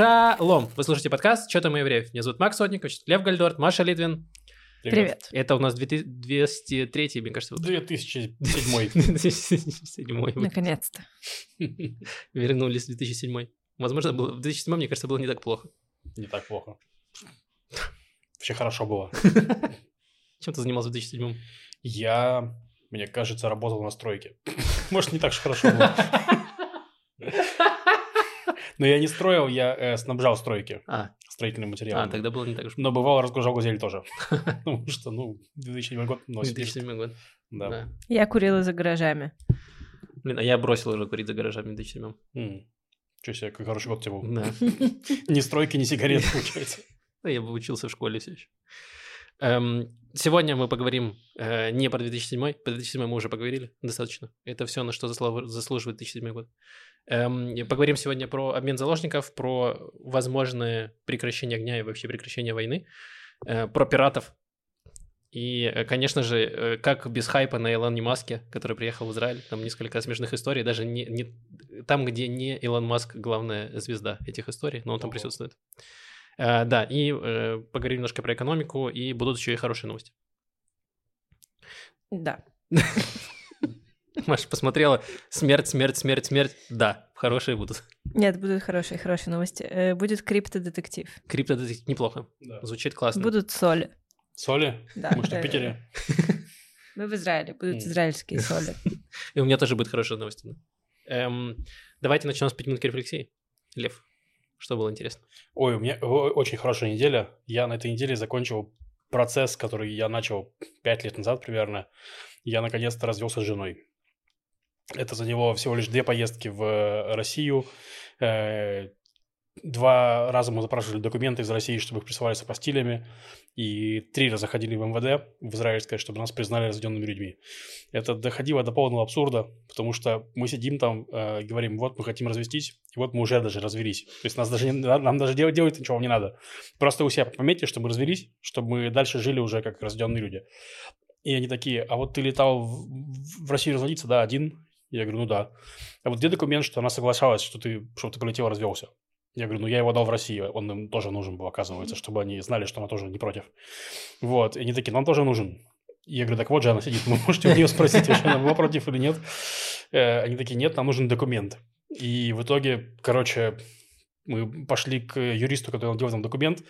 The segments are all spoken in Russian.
Шалом! Вы слушаете подкаст «Че там у евреев». Меня зовут Макс Сотников, Лев Гольдорт, Маша Лидвин. Привет. Это у нас 203-й, мне кажется. 2007-й. Наконец-то. Вернулись в 2007-й. Возможно, в 2007-м, мне кажется, было не так плохо. Не так плохо. Вообще хорошо было. Чем ты занимался в 2007-м? Я, мне кажется, работал на стройке. Может, не так же хорошо было. Но я не строил, я снабжал стройки, строительные материалы. Тогда было не так уж. Но бывало, разгружал газель тоже. Потому что, 2007 год носит. 2007 год. Да. Я курила за гаражами. Блин, а я бросил уже курить за гаражами в 2007. Чё себе, как хороший год тебе был. Да. Ни стройки, ни сигарет, получается. Я бы учился в школе все еще. Сегодня мы поговорим не про 2007, про 2007 мы уже поговорили достаточно. Это все, на что заслуживает 2007 год. Поговорим сегодня про обмен заложников, про возможное прекращение огня и вообще прекращение войны, про пиратов и, конечно же, как без хайпа на Илоне Маске, который приехал в Израиль. Там несколько смешных историй, даже не там, где не Илон Маск главная звезда этих историй, но он там присутствует. Да, и поговорим немножко про экономику, и будут еще и хорошие новости. Да. Маша посмотрела. Смерть. Да, хорошие будут. Нет, будут хорошие новости. Будет криптодетектив. Криптодетектив неплохо. Да. Звучит классно. Будут соли. Соли? Да. Мы что, в Питере? Мы в Израиле. Будут израильские соли. И у меня тоже будут хорошие новости. Давайте начнем с 5 минут рефлексии. Лев. Что было интересно? Ой, у меня очень хорошая неделя. Я на этой неделе закончил процесс, который я начал 5 лет назад примерно. Я наконец-то развелся с женой. Это заняло всего лишь 2 поездки в Россию. 2 раза мы запрашивали документы из России, чтобы их присылали с апостилями. И 3 раза ходили в МВД, в израильское, чтобы нас признали разведенными людьми. Это доходило до полного абсурда, потому что мы сидим там, говорим, вот мы хотим развестись, и вот мы уже даже развелись. То есть нам даже делать ничего не надо. Просто у себя пометьте, что мы развелись, чтобы мы дальше жили уже как разведенные люди. И они такие, а вот ты летал в Россию разводиться, да, один? Я говорю, ну да. А вот где документ, что она соглашалась, чтобы ты полетел и развелся? Я говорю, я его дал в Россию, он им тоже нужен был, оказывается, чтобы они знали, что она тоже не против. Вот, и они такие, нам тоже нужен. Я говорю, так вот же она сидит, вы можете у нее спросить, вообще она была против или нет. Они такие, нет, нам нужен документ. И в итоге, мы пошли к юристу, который делал нам документ,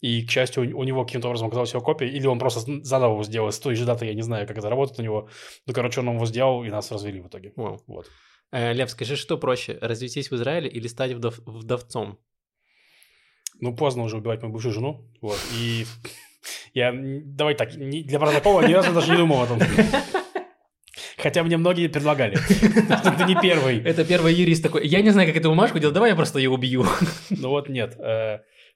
и, к счастью, у него каким-то образом оказалась его копия, или он просто заново его сделал с той же даты, я не знаю, как это работает у него. Он его сделал, и нас развели в итоге. Wow. Вот. Лев, скажи, что проще, развестись в Израиле или стать вдовцом? Поздно уже убивать мою бывшую жену, вот, и я, давай так, для протокола ни разу даже не думал о том, хотя мне многие предлагали, что ты не первый. Это первый юрист такой, я не знаю, как эту бумажку делать, давай я просто ее убью. Нет,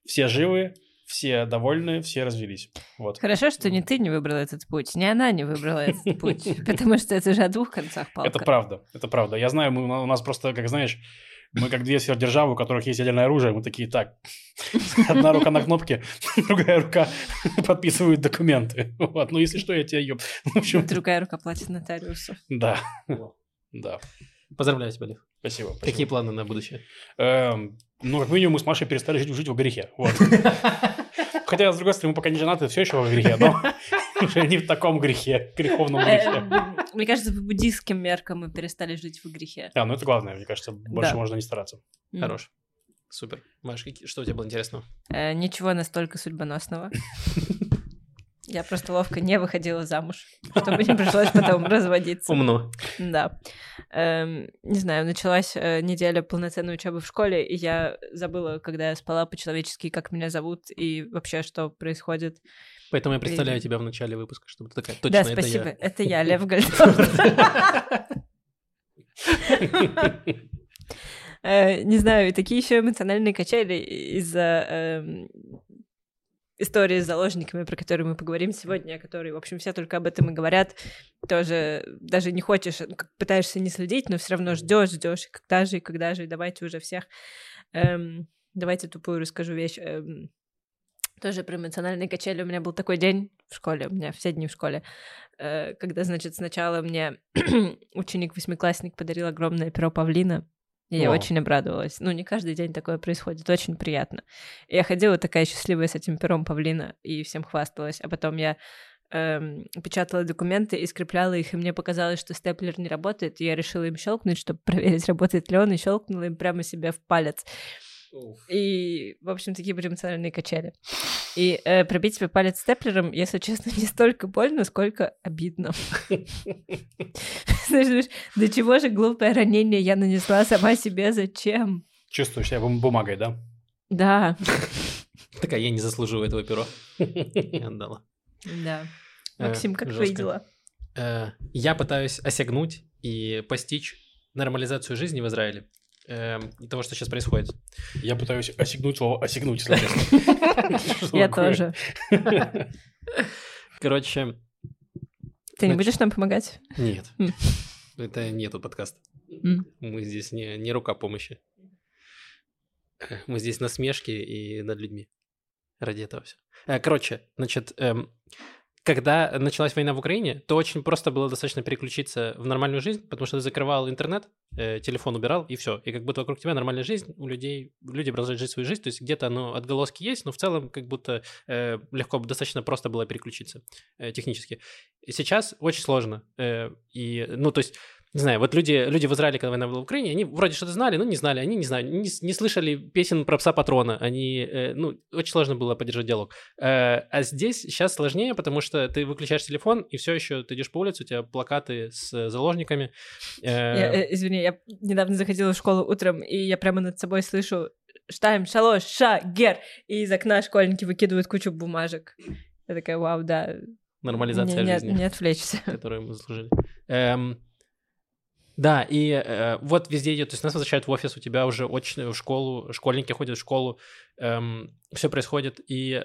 все живы. Все довольны, все развелись. Вот. Хорошо, что ни ты не выбрал этот путь, ни она не выбрала этот путь, потому что это же о двух концах палка. Это правда. Я знаю, у нас просто, мы как 2 сверхдержавы, у которых есть ядерное оружие, мы такие, так, одна рука на кнопке, другая рука подписывает документы. Вот, если что, я тебя еб... Другая рука платит нотариусу. Да. Поздравляю тебя, Лев. Спасибо. Какие планы на будущее? Как минимум, мы с Машей перестали жить во грехе. Хотя, с другой стороны, мы пока не женаты, все еще во грехе, но уже не в таком грехе, греховном грехе. Мне кажется, по буддистским меркам мы перестали жить во грехе. Это главное, мне кажется, больше можно не стараться. Хорош. Супер. Маш, что у тебя было интересного? Ничего настолько судьбоносного. Я просто ловко не выходила замуж, чтобы не пришлось потом разводиться. Умно. Да. Не знаю, началась неделя полноценной учебы в школе, и я забыла, когда я спала по-человечески, как меня зовут и вообще, что происходит. Поэтому я представляю тебя в начале выпуска, чтобы ты такая, точно, это я. Да, спасибо, это я, Лев Гольдорт. Не знаю, и такие еще эмоциональные качели из-за... истории с заложниками, про которые мы поговорим сегодня, которые, в общем, все только об этом и говорят, тоже даже не хочешь, пытаешься не следить, но все равно ждешь, и когда же, и давайте уже всех, давайте тупую расскажу вещь, тоже про эмоциональные качели. У меня был такой день в школе, у меня все дни в школе, когда, сначала мне ученик-восьмиклассник подарил огромное перо павлина. Я очень обрадовалась. Ну, не каждый день такое происходит, очень приятно. Я ходила такая счастливая с этим пером павлина и всем хвасталась, а потом я печатала документы и скрепляла их, и мне показалось, что степлер не работает, и я решила им щелкнуть, чтобы проверить, работает ли он, и щелкнула им прямо себе в палец. И, в общем, такие были эмоциональные качели. И пробить себе палец степлером, если честно, не столько больно, сколько обидно. Знаешь, до чего же глупое ранение я нанесла сама себе, зачем? Чувствуешь себя бумагой, да? Да. Такая, я не заслуживаю этого пера. Я отдала. Да. Максим, как твои дела? Я пытаюсь осягнуть и постичь нормализацию жизни в Израиле. И того, что сейчас происходит. Я пытаюсь осягнуть слово «осягнуть», если честно. Я тоже. Короче... Ты не будешь нам помогать? Нет. Это не этот подкаст. Мы здесь не рука помощи. Мы здесь насмешки и над людьми. Ради этого все. Короче, значит... Когда началась война в Украине, то очень просто было достаточно переключиться в нормальную жизнь, потому что ты закрывал интернет, телефон убирал, и все. И как будто вокруг тебя нормальная жизнь, у людей, люди продолжают жить свою жизнь, то есть где-то оно отголоски есть, но в целом как будто легко, достаточно просто было переключиться технически. И сейчас очень сложно. То есть... Не знаю, вот люди в Израиле, когда война была в Украине, они вроде что-то знали, но не знали, они не знали, не слышали песен про пса-патрона, они, очень сложно было поддержать диалог. А здесь сейчас сложнее, потому что ты выключаешь телефон, и все еще ты идешь по улице, у тебя плакаты с заложниками. Я недавно заходила в школу утром, и я прямо над собой слышу «Штайм, шалош, ша, гер!» И из окна школьники выкидывают кучу бумажек. Я такая, вау, да. Нормализация жизни. Не отвлечься. Которую мы заслужили. Да, и вот везде идет, то есть нас возвращают в офис, у тебя уже очно в школу, школьники ходят в школу, все происходит, и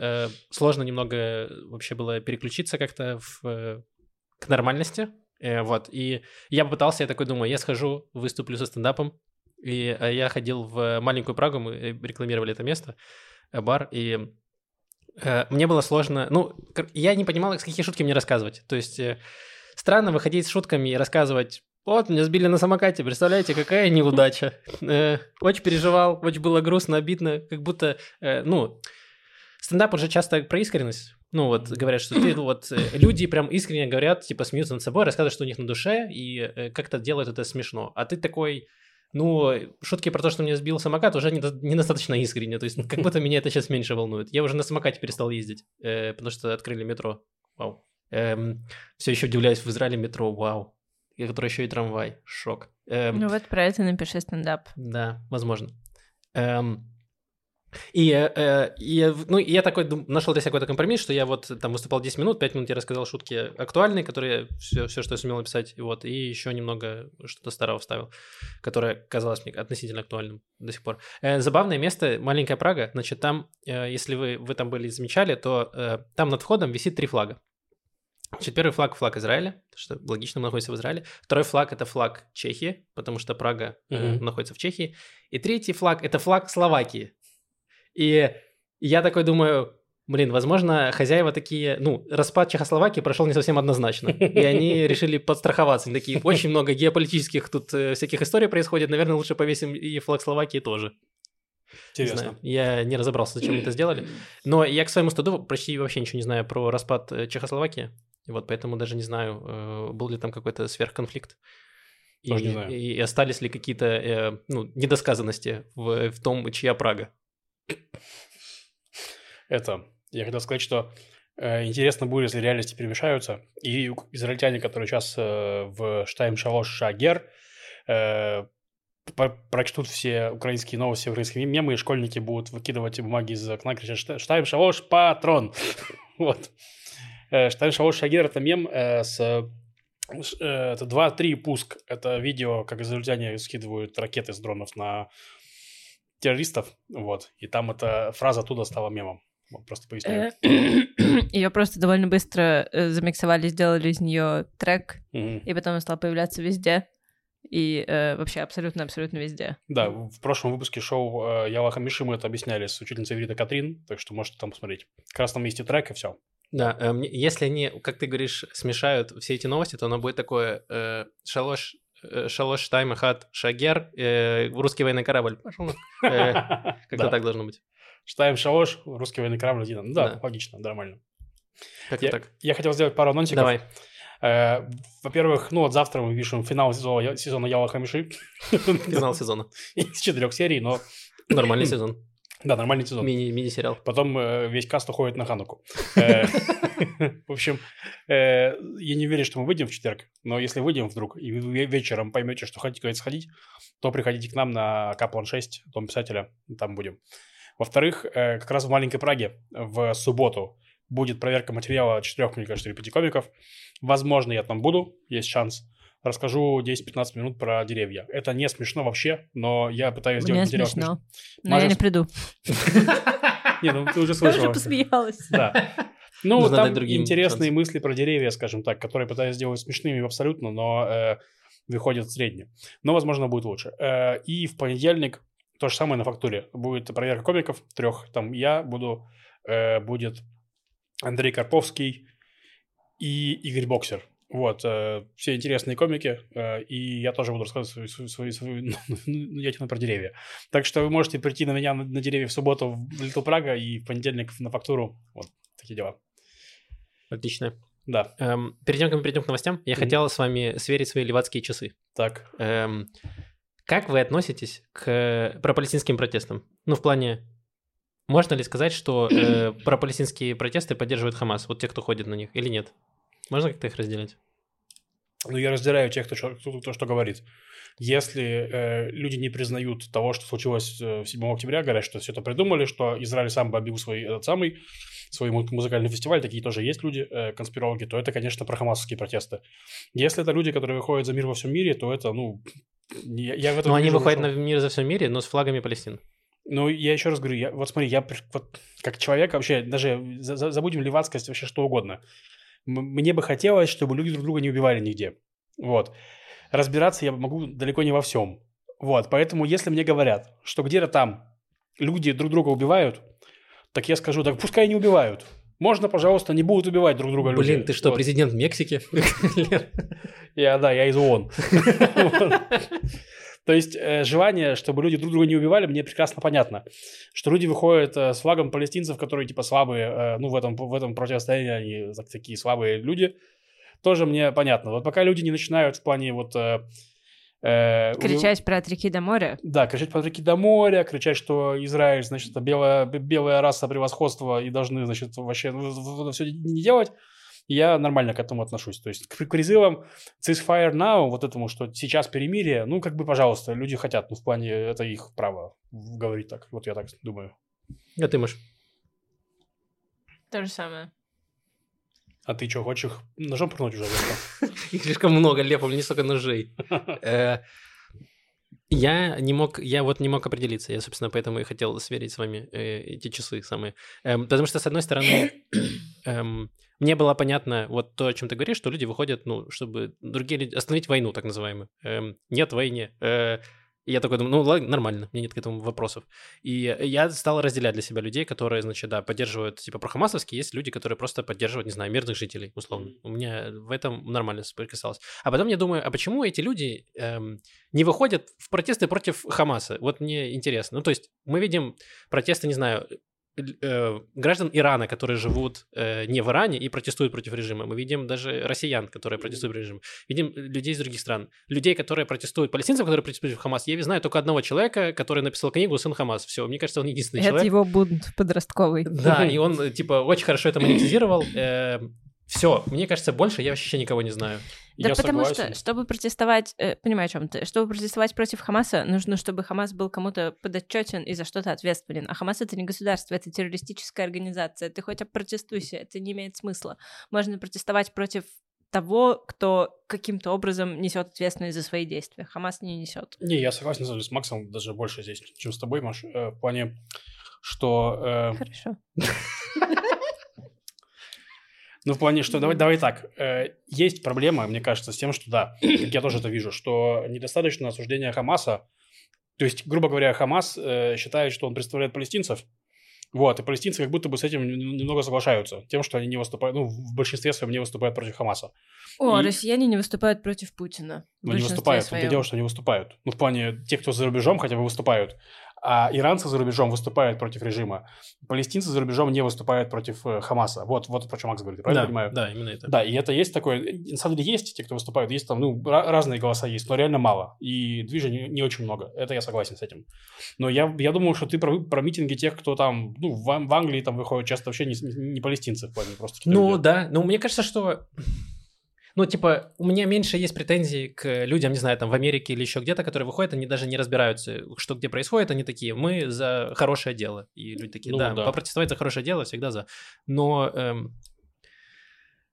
сложно немного вообще было переключиться как-то к нормальности, вот, и я попытался, я такой думаю, я схожу, выступлю со стендапом, и я ходил в маленькую Прагу, мы рекламировали это место, бар, и... мне было сложно, я не понимал, какие шутки мне рассказывать, то есть странно выходить с шутками и рассказывать... Вот, меня сбили на самокате, представляете, какая неудача. Очень переживал, очень было грустно, обидно, как будто, стендап уже часто про искренность. Говорят, что люди прям искренне говорят, типа, смеются над собой, рассказывают, что у них на душе, и как-то делают это смешно. А ты такой, шутки про то, что меня сбил самокат, уже недостаточно искренне, то есть как будто меня это сейчас меньше волнует. Я уже на самокате перестал ездить, потому что открыли метро, вау. Все еще удивляюсь, в Израиле метро, вау. Который еще и трамвай. Шок. Вот про это напиши стендап. Да, возможно. Я такой нашел здесь какой-то компромисс, что я вот там выступал 10 минут, 5 минут я рассказал шутки актуальные, которые все, что я сумел написать, и еще немного что-то старого вставил, которое казалось мне относительно актуальным до сих пор. Забавное место, маленькая Прага, значит, там, если вы там были и замечали, то там над входом висит 3 флага. Значит, первый флаг – флаг Израиля, что логично, находится в Израиле. Второй флаг – это флаг Чехии, потому что Прага находится в Чехии. И третий флаг – это флаг Словакии. И я такой думаю, возможно, хозяева такие... Распад Чехословакии прошел не совсем однозначно. И они решили подстраховаться. Они такие, очень много геополитических тут всяких историй происходит. Наверное, лучше повесим и флаг Словакии тоже. Интересно. Не знаю, я не разобрался, зачем это сделали. Но я, к своему стыду, почти вообще ничего не знаю про распад Чехословакии. Вот, поэтому даже не знаю, был ли там какой-то сверхконфликт. Тоже не знаю. И остались ли какие-то недосказанности в том, чья Прага. Я хотел сказать, что интересно будет, если реальности перемешаются. И израильтяне, которые сейчас в Штайм Шалош Шагер, прочтут все украинские новости, все украинские мемы, и школьники будут выкидывать бумаги из окна, кричат «Штайм Шалош Патрон!» Вот. Штайм Шалош Шагер – это мем с... Это 2-3 пуск. Это видео, как израильтяне скидывают ракеты с дронов на террористов. Вот. И там эта фраза оттуда стала мемом. Вот, просто поясняю. Ее просто довольно быстро замиксовали, сделали из нее трек. И потом она стала появляться везде. И вообще абсолютно-абсолютно везде. Да, в прошлом выпуске шоу Яла Хамеши мы это объясняли с учительницей Вирина Катрин. Так что можете там посмотреть. Как раз там есть и трек, и все. Да, если они, как ты говоришь, смешают все эти новости, то оно будет такое шалош Шалош Тайм Хат Шагер, русский военный корабль. Пошел. Как-то так должно быть. Штайм Шалош, русский военный корабль. Да, логично, нормально. Я хотел сделать пару анонсиков. Давай. Во-первых, ну вот завтра мы пишем финал сезона Яла Хамеши. Финал сезона. Из 4 серий, но... Нормальный сезон. Да, нормальный сезон. Мини-сериал. Потом весь каст уходит на Хануку. В общем, я не верю, что мы выйдем в четверг, но если выйдем вдруг, и вы вечером поймете, что хотите куда-то сходить, то приходите к нам на Каплан 6, Дом писателя, там будем. Во-вторых, как раз в «Маленькой Праге» в субботу будет проверка материала 4, мне кажется, или 5 комиков. Возможно, я там буду, есть шанс. Расскажу 10-15 минут про деревья. Это не смешно вообще, но я пытаюсь сделать материал смешно. Но я не приду. Не, ну ты уже слышала. Я уже посмеялась. Да. Ну, там интересные мысли про деревья, скажем так, которые пытаюсь сделать смешными абсолютно, но выходят средне. Но, возможно, будет лучше. И в понедельник то же самое на фактуре. Будет проверка комиков 3. Там я буду, будет Андрей Карповский и Игорь Боксер. Вот, все интересные комики, и я тоже буду рассказывать я тяну про деревья. Так что вы можете прийти на меня на деревья в субботу в Литл Прага и в понедельник на фактуру. Вот, такие дела. Отлично. Да. Перейдем к новостям. Я хотел с вами сверить свои левацкие часы. Так. Как вы относитесь к пропалестинским протестам? Ну, в плане, можно ли сказать, что пропалестинские протесты поддерживает ХАМАС, вот те, кто ходит на них, или нет? Можно как-то их разделять? Ну, я разделяю тех, кто что говорит. Если люди не признают того, что случилось 7 октября, говорят, что все это придумали, что Израиль сам бомбил свой музыкальный фестиваль, такие тоже есть люди, конспирологи, то это, конечно, прохамасовские протесты. Если это люди, которые выходят за мир во всем мире, то это, ну... Я в этом они выходят на мир во всем мире, но с флагами Палестины. Ну, я еще раз говорю, вот смотри, я вот, как человек вообще, даже забудем левацкость, вообще что угодно. Мне бы хотелось, чтобы люди друг друга не убивали нигде. Вот. Разбираться я могу далеко не во всем. Вот. Поэтому, если мне говорят, что где-то там люди друг друга убивают, так я скажу, так пускай не убивают. Можно, пожалуйста, не будут убивать друг друга люди. Блин, ты что, вот. Президент Мексики? Я из ООН. То есть, желание, чтобы люди друг друга не убивали, мне прекрасно понятно. Что люди выходят с флагом палестинцев, которые типа слабые, ну, в этом противостоянии они такие слабые люди, тоже мне понятно. Вот пока люди не начинают в плане вот... кричать про от реки до моря? Да, кричать про от реки до моря, кричать, что Израиль, значит, это белая раса превосходства и должны, значит, вообще все не делать. Я нормально к этому отношусь. То есть, к призывам ceasefire now, вот этому, что сейчас перемирие, ну, как бы, пожалуйста, люди хотят, ну, в плане, это их право говорить так. Вот я так думаю. А ты, Маш? То же самое. А ты что, хочешь их ножом пырнуть уже? Их слишком много, Лев, у меня столько ножей. Я не мог определиться. Я, собственно, поэтому и хотел сверить с вами эти часы самые. Потому что, с одной стороны... Мне было понятно вот то, о чем ты говоришь, что люди выходят, ну, чтобы другие люди... Остановить войну, так называемую. Нет войны. Я такой думаю, ну, ладно, нормально, мне нет к этому вопросов. И я стал разделять для себя людей, которые, значит, да, поддерживают, типа, прохамасовские, есть люди, которые просто поддерживают, не знаю, мирных жителей, условно. У меня в этом нормально соприкасалось. А потом я думаю, а почему эти люди не выходят в протесты против Хамаса? Вот мне интересно. Ну, то есть мы видим протесты, не знаю... граждан Ирана, которые живут не в Иране и протестуют против режима. Мы видим даже россиян, которые протестуют против режима. Видим людей из других стран. Людей, которые протестуют, палестинцев, которые протестуют против Хамас. Я знаю только одного человека, который написал книгу «Сын Хамас». Все, мне кажется, он единственный человек. Это его бунт подростковый. Да, и он, типа, очень хорошо это монетизировал. Все, мне кажется, больше я вообще никого не знаю. Да, я потому согласен. Что, чтобы протестовать, понимаю, о чем ты, чтобы протестовать против Хамаса, нужно, чтобы Хамас был кому-то подотчетен и за что-то ответственен. А Хамас — это не государство, это террористическая организация. Ты хоть опротестуйся, это не имеет смысла. Можно протестовать против того, кто каким-то образом несет ответственность за свои действия. Хамас не несет. Не, я согласен с Максом даже больше здесь, чем с тобой, Маш, в плане, что... Хорошо. Ну, в плане, что давай так. Есть проблема, мне кажется, с тем, что да, я тоже это вижу, что недостаточно осуждения Хамаса. То есть, грубо говоря, Хамас считает, что он представляет палестинцев, Вот, и палестинцы как будто бы с этим немного соглашаются. Тем, что они не выступают, ну, в большинстве своем не выступают против ХАМАСа. О, и... россияне не выступают против Путина. Ну, не выступают, в том-то и дело, что не выступают. Ну, в плане, те, кто за рубежом, хотя бы выступают. А иранцы за рубежом выступают против режима. Палестинцы за рубежом не выступают против ХАМАСа. Вот про что Макс говорит, я правильно понимаю? Да, именно это. Да, и это есть такое... На самом деле есть те, кто выступают, есть там, ну, разные голоса есть, но реально мало. И движений не очень много. Это я согласен с этим. Но я думал, что ты про митинги тех, кто там, ну, в Англии там выходят часто вообще не палестинцы, в плане просто... Ну, люди. Да, но мне кажется, что... Ну, типа, у меня меньше есть претензий к людям, не знаю, там, в Америке или еще где-то, которые выходят, они даже не разбираются, что где происходит, они такие, мы за хорошее дело. И люди такие, да, попротестовать за хорошее дело, всегда за. Но,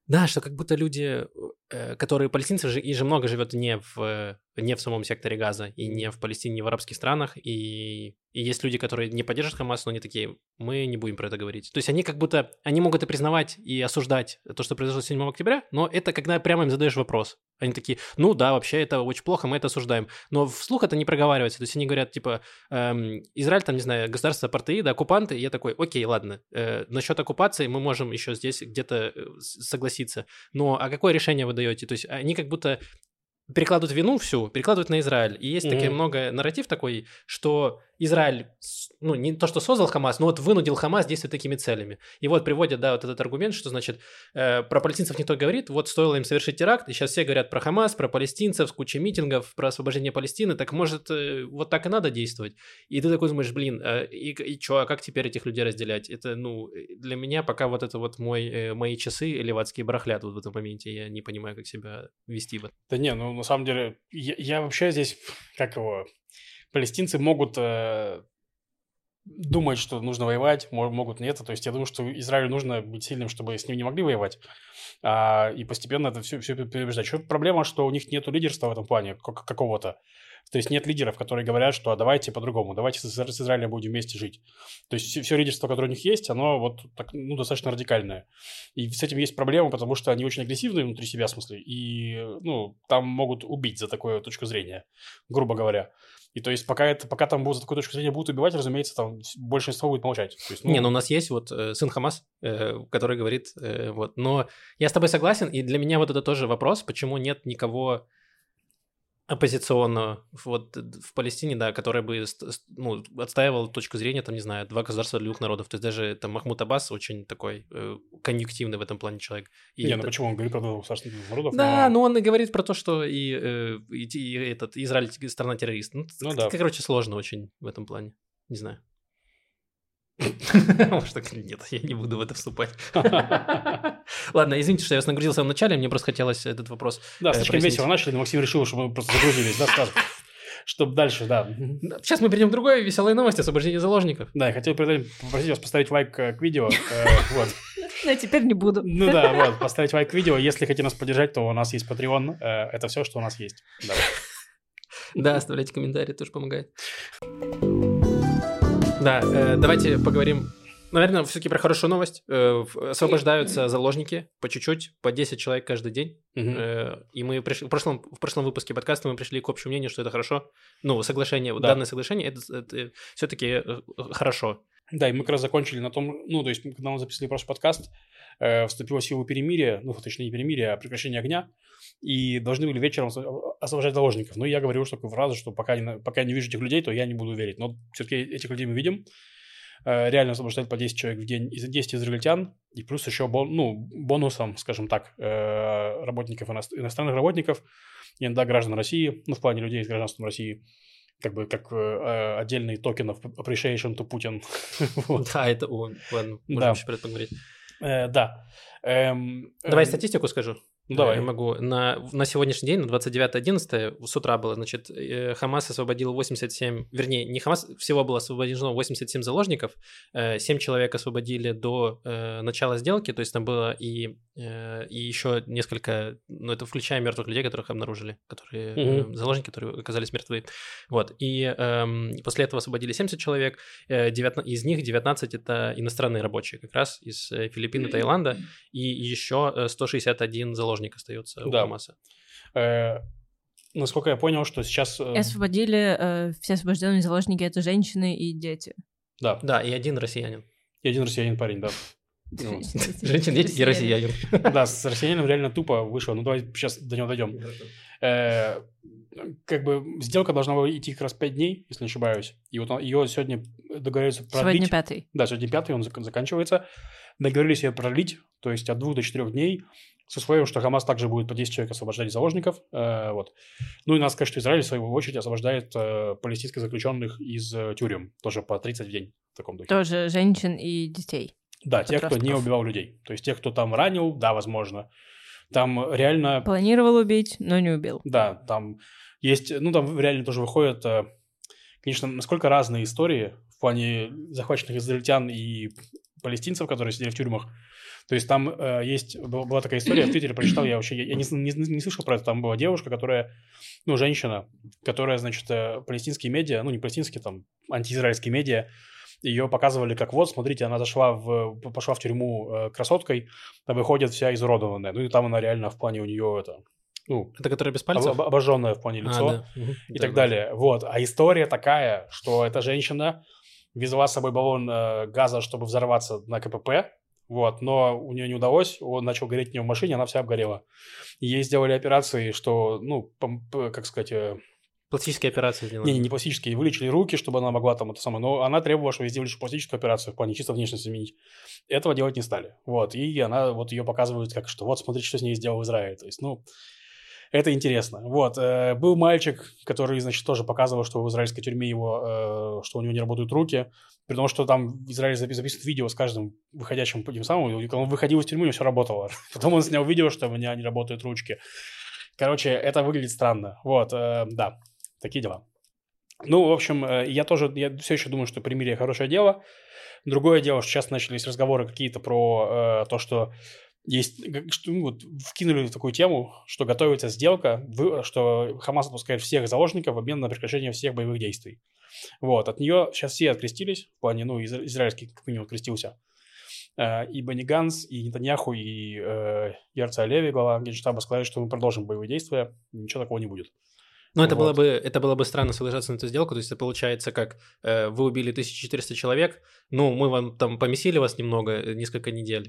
да, что как будто люди, которые палестинцы, и же много живет не в самом секторе Газа, и не в Палестине, не в арабских странах, и есть люди, которые не поддержат ХАМАС, но они такие, мы не будем про это говорить. То есть они как будто, они могут и признавать, и осуждать то, что произошло 7 октября, но это когда прямо им задаешь вопрос. Они такие, ну да, вообще это очень плохо, мы это осуждаем. Но вслух это не проговаривается. То есть они говорят, типа, Израиль, там, не знаю, государство апартеида, оккупанты. И я такой, окей, ладно, насчет оккупации мы можем еще здесь где-то согласиться. Но а какое решение вы даете? То есть они как будто... перекладывают вину всю, перекладывают на Израиль. И есть такой много нарратив такой, что Израиль, ну, не то, что создал ХАМАС, но вот вынудил ХАМАС действовать такими целями. И вот приводят, да, вот этот аргумент, что, значит, про палестинцев никто говорит, вот стоило им совершить теракт, и сейчас все говорят про ХАМАС, про палестинцев, куча митингов, про освобождение Палестины, так, может, вот так и надо действовать? И ты такой думаешь, блин, и чё, а как теперь этих людей разделять? Это, ну, для меня пока вот это вот мои часы левацкие барахлят вот в этом моменте, я не понимаю, как себя вести. Да не, ну, на самом деле, я вообще здесь, палестинцы могут думать, что нужно воевать, могут нет. То есть я думаю, что Израилю нужно быть сильным, чтобы с ним не могли воевать. И постепенно это все переубеждать. Еще проблема, что у них нет лидерства в этом плане какого-то. То есть нет лидеров, которые говорят, что давайте по-другому, давайте с Израилем будем вместе жить. То есть все лидерство, которое у них есть, оно вот так, ну, достаточно радикальное. И с этим есть проблема, потому что они очень агрессивны внутри себя, в смысле, и, ну, там могут убить за такую точку зрения, грубо говоря. И то есть пока там будут за такую точку зрения будут убивать, разумеется, там большинство будет молчать. То есть, ну... Не, ну у нас есть вот сын Хамас, который говорит, вот, но я с тобой согласен, и для меня вот это тоже вопрос, почему нет никого... оппозиционного вот в Палестине, да, который бы, ну, отстаивал точку зрения, там, не знаю, два государства для двух народов. То есть даже там Махмуд Аббас очень такой конъюнктивный в этом плане человек. И не, это... ну почему он говорит про два государства для двух народов? Да, но он и говорит про то, что и этот Израиль страна-террорист. Ну да. Короче, сложно очень в этом плане. Не знаю. Может, так или нет, я не буду в это вступать. Ладно, извините, что я вас нагрузил в самом начале, мне просто хотелось этот вопрос. Да, слишком весело начали, но Максим решил, что мы просто загрузились, да, сразу. Чтобы дальше, да. Сейчас мы перейдем к другой веселой новости, освобождение заложников. Да, я хотел попросить вас поставить лайк к видео. Вот. Но теперь не буду. Ну да, вот, поставить лайк к видео. Если хотите нас поддержать, то у нас есть Patreon. Это все, что у нас есть. Да, оставляйте комментарии, тоже помогает. Да, давайте поговорим, наверное, все-таки про хорошую новость. Освобождаются заложники по чуть-чуть, по 10 человек каждый день. И мы пришли, в прошлом выпуске подкаста мы пришли к общему мнению, что это хорошо. Ну, соглашение, да. Данное соглашение, это все-таки хорошо. Да, и мы как раз закончили на том, ну, то есть, когда мы записали прошлый подкаст, вступило в силу перемирие, ну, точнее, не перемирие, а прекращение огня, и должны были вечером освобождать заложников. Ну, я говорил уж такую фразу, что пока я не вижу этих людей, то я не буду верить. Но все-таки этих людей мы видим. Реально освобождать по 10 человек в день, 10 израильтян, и плюс еще бонусом, скажем так, работников, иностранных работников, иногда граждан России, ну, в плане людей с гражданством России, как бы как отдельный токен of appreciation to Putin. Вот. Да, это он. Ладно, можем еще про это поговорить. Да. Давай статистику скажу. Давай. Я могу. На сегодняшний день, на 29.11 с утра было, значит, ХАМАС освободил 87, вернее, не ХАМАС, всего было освобождено 87 заложников, 7 человек освободили до начала сделки, то есть там было и еще несколько, ну, это включая мертвых людей, которых обнаружили, которые заложники, которые оказались мертвы. Вот, и после этого освободили 70 человек, из них 19 это иностранные рабочие, как раз из Филиппин и Таиланда, и еще 161 заложник остается у ХАМАСа. Насколько я понял, что сейчас... Освободили все освобожденные заложники, это женщины и дети. Да, и один россиянин. И один россиянин парень, да. Женщин, дети и россиянин. Да, с россиянином реально тупо вышло. Ну, давай сейчас до него дойдем. Как бы сделка должна была идти как раз 5 дней, если не ошибаюсь. И вот ее сегодня договорились продлить. Сегодня 5-й. Да, сегодня 5-й, он заканчивается. Договорились ее продлить, то есть от 2 до 4 дней, с условием, что ХАМАС также будет по 10 человек освобождать заложников. Вот. Ну и надо сказать, что Израиль, в свою очередь, освобождает палестинских заключенных из тюрем. Тоже по 30 в день в таком духе. Тоже женщин и детей. Да, тех, кто не убивал людей. То есть тех, кто там ранил, да, возможно. Там реально... Планировал убить, но не убил. Да, там есть... Ну, там реально тоже выходят... Конечно, насколько разные истории в плане захваченных израильтян и палестинцев, которые сидели в тюрьмах. То есть там есть... Была такая история, я в Твиттере прочитал, я вообще... Я не слышал про это. Там была девушка, которая... Ну, женщина, которая, значит, палестинские медиа... Ну, не палестинские, там, антиизраильские медиа. Ее показывали как вот, смотрите, она пошла в тюрьму красоткой, выходит вся изуродованная. Ну, и там она реально в плане у нее это... Ну, это которая без пальцев? Обожженное в плане лицо, да. И да, так далее. Вот. А история такая, что эта женщина везла с собой баллон газа, чтобы взорваться на КПП, вот, но у нее не удалось, он начал гореть у нее в машине, она вся обгорела. И ей сделали операции, что, ну, как сказать... Пластические операции сделали? Не пластические. Вылечили руки, чтобы она могла там это самое. Но она требовала, чтобы ей сделали пластическую операцию в плане чисто внешность изменить. Этого делать не стали. Вот. И она вот ее показывает как что. Вот, смотрите, что с ней сделал Израиль. То есть, ну, это интересно. Вот. Был мальчик, который, значит, тоже показывал, что в израильской тюрьме его, что у него не работают руки. При том, что там Израиль записывает видео с каждым выходящим тем самым. И когда он выходил из тюрьмы, у него все работало. Потом он снял видео, что у меня не работают ручки. Короче, это выглядит странно. Вот. Да. Такие дела. Ну, в общем, я все еще думаю, что примирие хорошее дело. Другое дело, что сейчас начались разговоры какие-то про то, что есть... Что, ну, вот, вкинули такую тему, что готовится сделка, что ХАМАС отпускает всех заложников в обмен на прекращение всех боевых действий. Вот. От нее сейчас все открестились. В плане, ну, израильский как минимум открестился. И Бенни Ганс, и Нетаньяху, и Ярца Леви, глава Генштаба, сказали, что мы продолжим боевые действия. Ничего такого не будет. Ну, вот. это было бы странно соглашаться на эту сделку, то есть это получается как вы убили 1400 человек, ну, мы вам там помесили вас немного, несколько недель,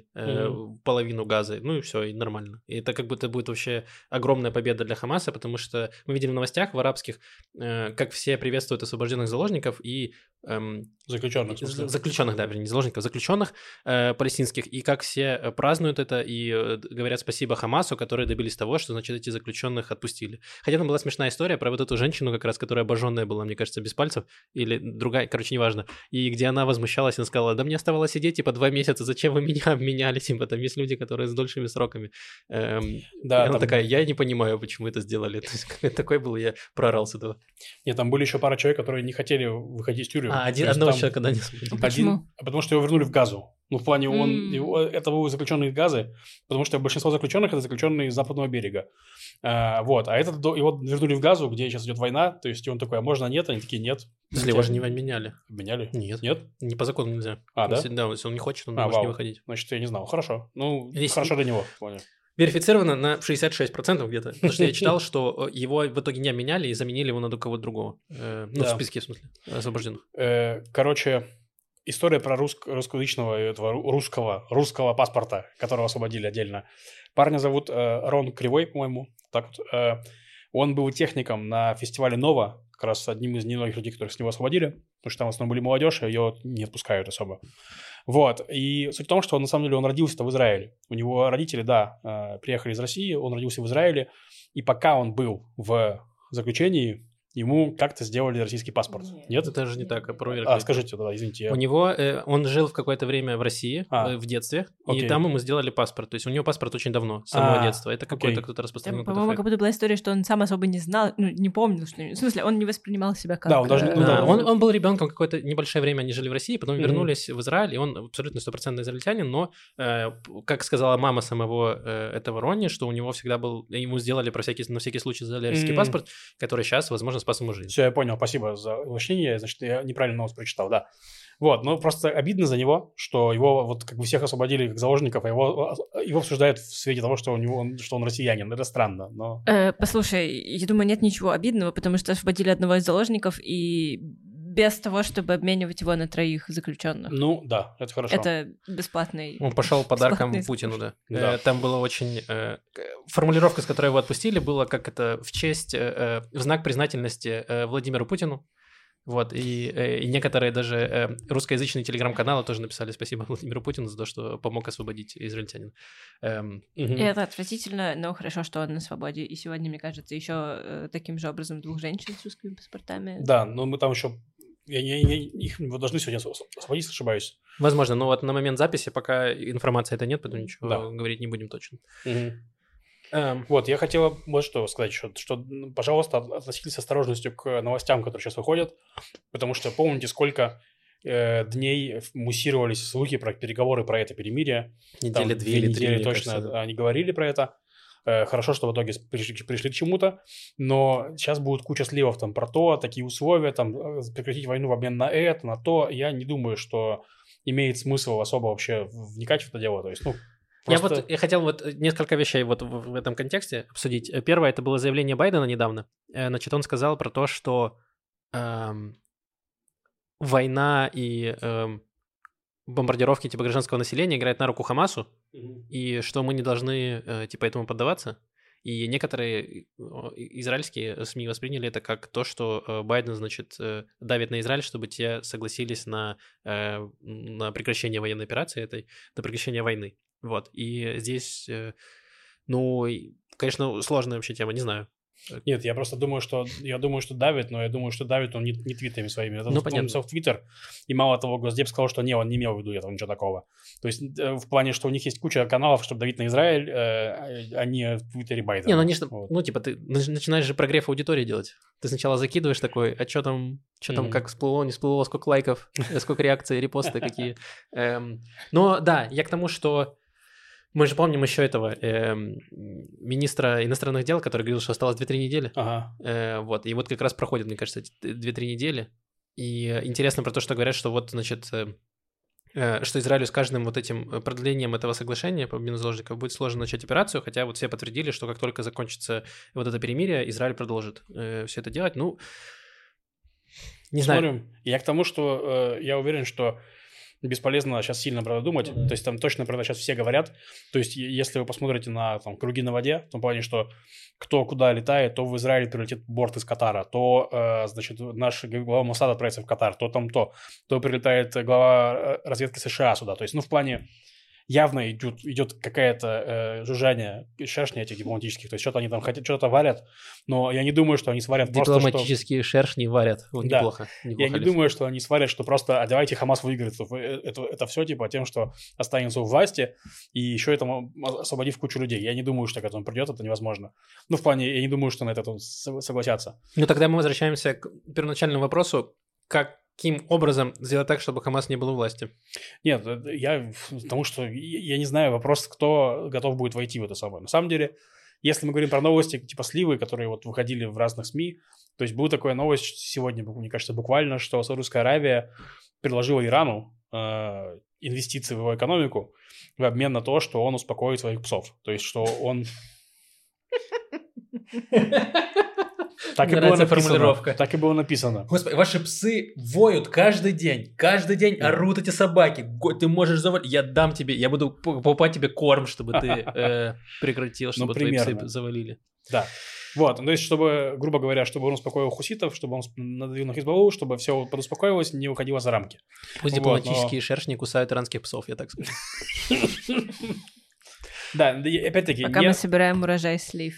половину газа, ну и все, и нормально. И это как будто будет вообще огромная победа для ХАМАСа, потому что мы видели в новостях в арабских, как все приветствуют освобожденных заложников и... Заключенных, да, вернее, не заложников, заключенных палестинских, и как все празднуют это и говорят спасибо ХАМАСу, которые добились того, что, значит, эти заключенных отпустили. Хотя там была смешная история про вот эту женщину, как раз, которая обожженная была, мне кажется, без пальцев, или другая, короче, неважно, и где она возмущалась, она сказала, да мне оставалось сидеть, типа, 2 месяца, зачем вы меня обменяли, типа, там есть люди, которые с дольшими сроками. Да, она там... такая, я не понимаю, почему это сделали, то есть такой был, я проорал с этого. Нет, там были еще пара человек, которые не хотели выходить из тюрьмы. Одного человека, да, не смогли. Почему? Потому что его вернули в газу. Ну, в плане, это были заключенные газы, потому что большинство заключенных – это заключенные Западного берега. Вот, а этот, его вернули в газу, где сейчас идет война, то есть он такой, а можно нет? Они такие, нет. Если его же не обменяли. Обменяли? Нет. Нет? Не по закону нельзя. А, да? Если он не хочет, он может не выходить. Значит, я не знал. Хорошо. Ну, хорошо для него, понял. Верифицировано на 66% где-то, потому что я читал, что его в итоге не обменяли и заменили его на кого-то другого, ну, в списке, в смысле, освобожденных. Короче, история про русского паспорта, которого освободили отдельно. Парня зовут Рон Кривой, по-моему, так вот. Он был техником на фестивале «Нова», как раз одним из немногих людей, которых с него освободили, потому что там в основном были молодежь, и ее не отпускают особо. Вот, и суть в том, что он, на самом деле, он родился-то в Израиле. У него родители, да, приехали из России, он родился в Израиле, и пока он был в заключении, ему как-то сделали российский паспорт. Нет? Это же не так, проверка. А, скажите, да, извините. У него, он жил в какое-то время в России, в детстве, окей. И там ему сделали паспорт. То есть у него паспорт очень давно, с самого детства. Это какой-то кто-то распространил. По-моему, как будто была история, что он сам особо не знал, ну, не помнил, что... В смысле, он не воспринимал себя как... Да, он даже... Он был ребенком какое-то небольшое время, они жили в России, потом вернулись в Израиль, и он абсолютно 100% израильтянин, но, как сказала мама самого этого Ронни, что у него всегда был... Ему сделали на всякий случай российский паспорт, который сейчас, возможно, спас ему жизнь. Все, я понял, спасибо за уточнение, значит, я неправильно новость прочитал, да. Вот, ну, просто обидно за него, что его вот как бы всех освободили как заложников, а его обсуждают в свете того, что он россиянин, это странно, но... Послушай, я думаю, нет ничего обидного, потому что освободили одного из заложников и... без того, чтобы обменивать его на троих заключенных. Ну, да, это хорошо. Это бесплатный... Он пошел подарком Путину, да. Да. Там было очень... Формулировка, с которой его отпустили, была как это в честь, в знак признательности Владимиру Путину. Вот, и некоторые даже русскоязычные телеграм-каналы тоже написали спасибо Владимиру Путину за то, что помог освободить израильтянина. И это отвратительно, но хорошо, что он на свободе. И сегодня, мне кажется, еще таким же образом двух женщин с русскими паспортами. Да, но мы там еще... Их должны сегодня освободить, если ошибаюсь. Возможно, но вот на момент записи пока информации это нет, поэтому ничего говорить не будем точно. Вот, я хотела вот что сказать, что, пожалуйста, относитесь с осторожностью к новостям, которые сейчас выходят, потому что помните, сколько дней муссировались слухи про переговоры про это перемирие. Недели две или три, точно, кажется, да. Они говорили про это. Хорошо, что в итоге пришли к чему-то, но сейчас будет куча сливов там про то, такие условия, там, прекратить войну в обмен на это, на то. Я не думаю, что имеет смысл особо вообще вникать в это дело, то есть, ну... Просто... Я хотел несколько вещей в этом контексте обсудить. Первое, это было заявление Байдена недавно. Значит, он сказал про то, что война и бомбардировки типа гражданского населения играют на руку ХАМАСу, и что мы не должны типа этому поддаваться. И некоторые израильские СМИ восприняли это как то, что Байден, значит, давит на Израиль, чтобы те согласились на прекращение военной операции этой, на прекращение войны. Вот, и здесь, ну, конечно, сложная вообще тема, не знаю. Нет, я просто думаю, что давит, но я думаю, что давит он не твитами своими. Это, ну, он написал в Твиттер, и мало того, Госдеп сказал, что не, он не имел в виду этого, ничего такого. То есть в плане, что у них есть куча каналов, чтобы давить на Израиль, а не в Твиттере Байдена. Не, ну, они же, вот. Ну, типа, ты начинаешь же прогрев аудитории делать. Ты сначала закидываешь такой, а что там, как всплыло, не всплыло, сколько лайков, сколько реакций, репосты какие. Но да, я к тому, что... Мы же помним еще этого министра иностранных дел, который говорил, что осталось 2-3 недели. Ага. Вот, и вот как раз проходит, мне кажется, эти 2-3 недели. И интересно про то, что говорят, что вот, значит, что Израилю с каждым вот этим продлением этого соглашения по обмену заложников будет сложно начать операцию, хотя вот все подтвердили, что как только закончится вот это перемирие, Израиль продолжит все это делать. Ну, не знаю. Смотрим. Я к тому, что я уверен, что... Бесполезно сейчас сильно про это думать, то есть там точно про это сейчас все говорят, то есть если вы посмотрите на там, круги на воде, в том плане, что кто куда летает, то в Израиль прилетит борт из Катара, то, значит, наш глава Моссада отправится в Катар, то там то прилетает глава разведки США сюда, то есть, ну, в плане явно идет какая-то жужжание, шершни этих дипломатических, то есть что-то они там хотят, что-то варят, но я не думаю, что они сварят просто, что... Дипломатические шершни варят, вот неплохо. Я не думаю, что они сварят, что просто, а давайте Хамас выиграет это все, типа, тем, что останется у власти, и еще это освободив кучу людей. Я не думаю, что к этому придет, это невозможно. Ну, в плане, я не думаю, что на это согласятся. Ну, тогда мы возвращаемся к первоначальному вопросу, Каким образом сделать так, чтобы ХАМАС не был у власти? Нет, потому что я не знаю, вопрос, кто готов будет войти в это самое. На самом деле, если мы говорим про новости, типа сливы, которые вот выходили в разных СМИ, то есть была такая новость сегодня, мне кажется, буквально, что Саудовская Аравия предложила Ирану инвестиции в его экономику в обмен на то, что он успокоит своих псов. То есть, что он... Так и было написано. Господи, ваши псы воют каждый день орут эти собаки. Ты можешь завалить, я дам тебе, я буду покупать тебе корм, чтобы ты прекратил, чтобы твои псы завалили. Да. Вот, то есть, чтобы, грубо говоря, чтобы он успокоил хуситов, чтобы он надавил на Хизбаллу, чтобы все подуспокоилось, не уходило за рамки. Пусть дипломатические шершни кусают иранских псов, я так скажу. Да, опять-таки... Пока мы собираем урожай слив.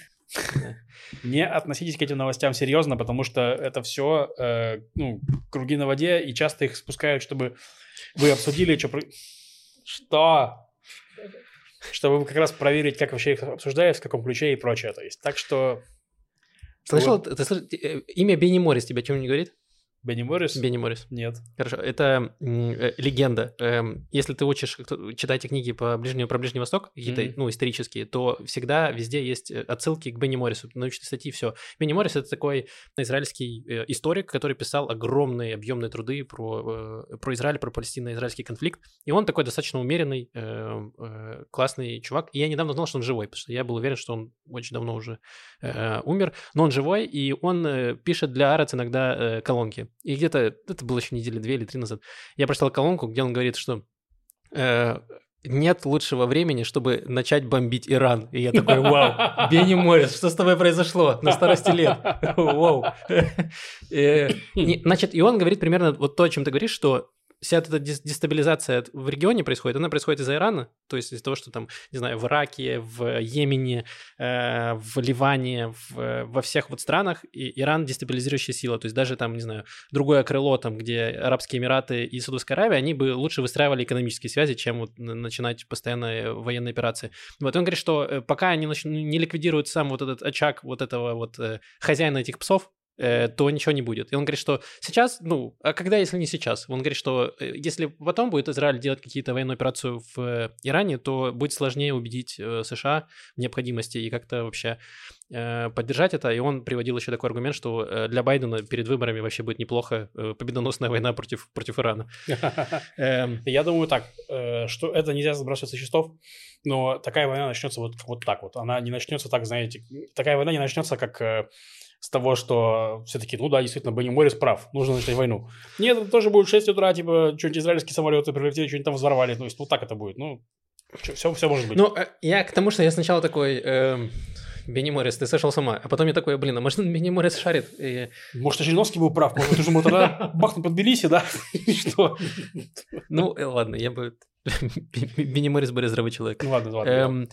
Не относитесь к этим новостям серьезно, потому что это все круги на воде, и часто их спускают, чтобы вы обсудили, чтобы как раз проверить, как вообще их обсуждают, в каком ключе и прочее. То есть, так что... Слышал, имя Бенни Моррис тебя чем-нибудь говорит? Бенни Моррис? Бенни Моррис. Нет. Хорошо, это легенда. Если ты учишь, читайте книги про Ближний Восток, какие-то, исторические, то всегда везде есть отсылки к Бенни Моррису, научные статьи, все. Бенни Моррис — это такой израильский историк, который писал огромные объемные труды про Израиль, про палестино-израильский конфликт, и он такой достаточно умеренный, классный чувак, и я недавно узнал, что он живой, потому что я был уверен, что он очень давно уже умер, но он живой, и он пишет для Арец иногда колонки. И где-то, это было еще недели 2 или 3 назад, я прочитал колонку, где он говорит, что нет лучшего времени, чтобы начать бомбить Иран. И я такой, вау, Бенни Моррис, что с тобой произошло на старости лет? Вау. Значит, и он говорит примерно вот то, о чем ты говоришь, что вся эта дестабилизация в регионе происходит, она происходит из-за Ирана, то есть из-за того, что там, не знаю, в Ираке, в Йемене, в Ливане, во всех вот странах Иран дестабилизирующая сила, то есть даже там, не знаю, другое крыло, там, где Арабские Эмираты и Саудовская Аравия, они бы лучше выстраивали экономические связи, чем вот начинать постоянные военные операции. Вот он говорит, что пока они не ликвидируют сам вот этот очаг вот этого вот хозяина этих псов, то ничего не будет. И он говорит, что сейчас, ну, а когда, если не сейчас? Он говорит, что если потом будет Израиль делать какие-то военную операцию в Иране, то будет сложнее убедить США в необходимости и как-то вообще поддержать это. И он приводил еще такой аргумент, что для Байдена перед выборами вообще будет неплохо победоносная война против Ирана. Я думаю так, что это нельзя сбрасывать со счетов, но такая война начнется вот так вот. Она не начнется так, знаете, такая война не начнется как... с того, что все-таки, ну да, действительно, Бенни Моррис прав, нужно начать войну. Нет, это тоже будет в 6 утра, типа, что-нибудь израильские самолеты прилетели, что-нибудь там взорвали, то есть, ну так это будет, ну, все может быть. Ну, я к тому, что я сначала такой, Бенни Моррис, ты сошел с ума, а потом я такой, блин, а может, Бенни Моррис шарит? И... Может, Жириновский был прав, может, ты же ему тогда бахнуть под Тбилиси, да? И что? Ну, ладно, я бы... Бенни Моррис был здравый человек. Ну, ладно.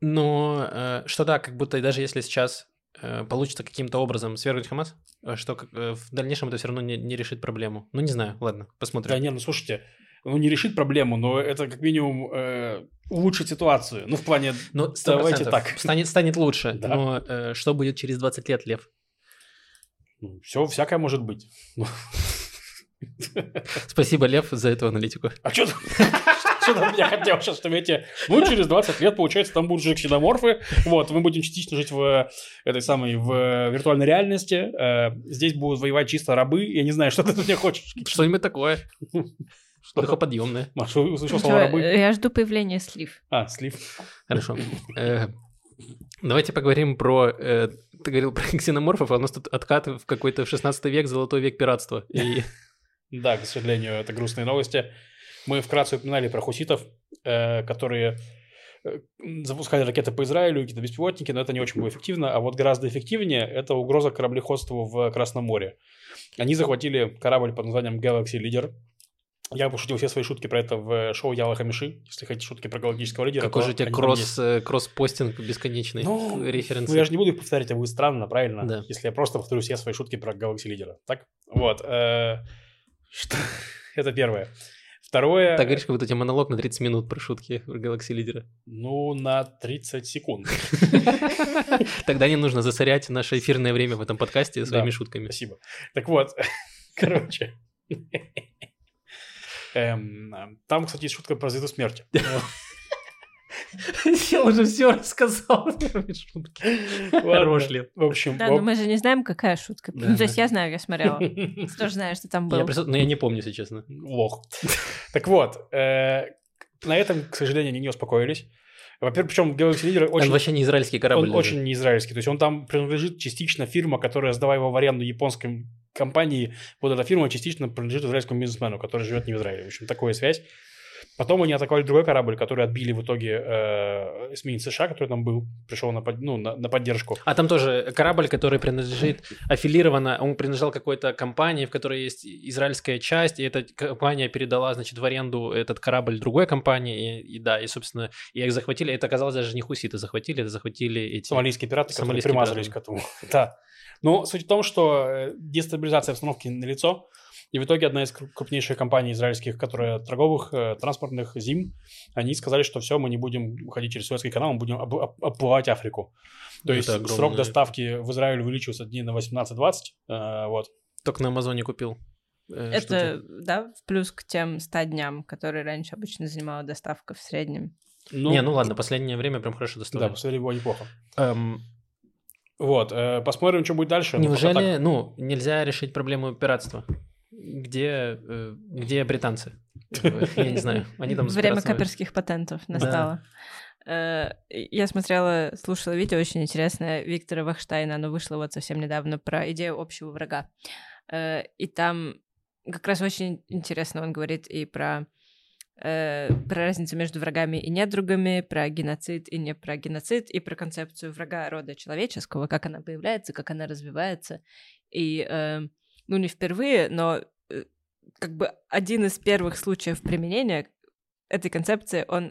Но что да, как будто даже если сейчас... получится каким-то образом свергнуть ХАМАС, что в дальнейшем это все равно не решит проблему. Ну, не знаю, ладно, посмотрим. Да не, ну слушайте, ну не решит проблему, но это как минимум улучшит ситуацию. Ну, в плане, ну, давайте так. Станет лучше, да. Но что будет через 20 лет, Лев? Ну, все, всякое может быть. Спасибо, Лев, за эту аналитику. А что я хотел сейчас, чтобы эти... Ну, через 20 лет, получается, там будут же ксеноморфы. Вот, мы будем частично жить в этой самой, в виртуальной реальности. Здесь будут воевать чисто рабы. Я не знаю, что ты тут мне хочешь. Что-нибудь такое. Духоподъемное. Маша, услышал слово рабы? Я жду появления слив. А, слив. Хорошо. Давайте поговорим про... Ты говорил про ксеноморфов, а у нас тут откат в какой-то 16 век, золотой век пиратства. Да, к сожалению, это грустные новости. Мы вкратце упоминали про хуситов, которые запускали ракеты по Израилю, какие-то беспилотники, но это не очень было эффективно. А вот гораздо эффективнее – это угроза кораблеходству в Красном море. Они захватили корабль под названием Galaxy Leader. Я пошутил все свои шутки про это в шоу Яла Хамеши. Если хотите шутки про галактического лидера, какой же у тебя кросс-постинг бесконечный, референс. Ну, я же не буду их повторять, это будет странно, правильно? Да. Если я просто повторю все свои шутки про Galaxy Leader. Так? Вот. Это первое. Второе... Так говоришь, как будто у тебя монолог на 30 минут про шутки в Galaxy Leader. Ну, на 30 секунд. Тогда не нужно засорять наше эфирное время в этом подкасте своими шутками. Спасибо. Так вот, короче. Там, кстати, есть шутка про звезду смерти. Я уже все рассказал. Хорош ли? Да, но мы же не знаем, какая шутка. Ну, то есть я знаю, я смотрела. Ты тоже знаешь, что там было. Но я не помню, если честно. Лох. Так вот, на этом, к сожалению, они не успокоились. Во-первых, причем Galaxy Leader очень... Он вообще не израильский корабль. Он очень не израильский. То есть он там принадлежит частично фирма, которая сдавала его в аренду японской компании. Вот эта фирма частично принадлежит израильскому бизнесмену, который живет не в Израиле. В общем, такая связь. Потом они атаковали другой корабль, который отбили в итоге эсминец США, который там был, пришел на поддержку. А там тоже корабль, который принадлежит аффилированно, он принадлежал какой-то компании, в которой есть израильская часть, и эта компания передала, значит, в аренду этот корабль другой компании, и собственно, и их захватили, это оказалось даже не хуситы захватили, это захватили эти... Сомалийские пираты, которые примазались к этому. Да. Но суть в том, что дестабилизация обстановки налицо. И в итоге одна из крупнейших компаний израильских, которые торговых, транспортных, ЗИМ, они сказали, что все, мы не будем уходить через Суэцкий канал, мы будем обплывать Африку. То есть огромное... срок доставки в Израиль увеличился дней на 18-20. Вот. Только на Амазоне купил. Это, штуки. Да, в плюс к тем 100 дням, которые раньше обычно занимала доставка в среднем. Ну, не, ну ладно, последнее время прям хорошо доставляли. Да, последнее было неплохо. Вот, посмотрим, что будет дальше. Неужели, ну, нельзя решить проблему пиратства? Где британцы? Я не знаю. Они там время каперских патентов настало. Да. Я слушала видео очень интересное Виктора Вахштейна, оно вышло вот совсем недавно, про идею общего врага. и там как раз очень интересно он говорит и про разницу между врагами и недругами, про геноцид и не про геноцид, и про концепцию врага рода человеческого, как она появляется, как она развивается. И, ну, не впервые, но как бы один из первых случаев применения этой концепции, он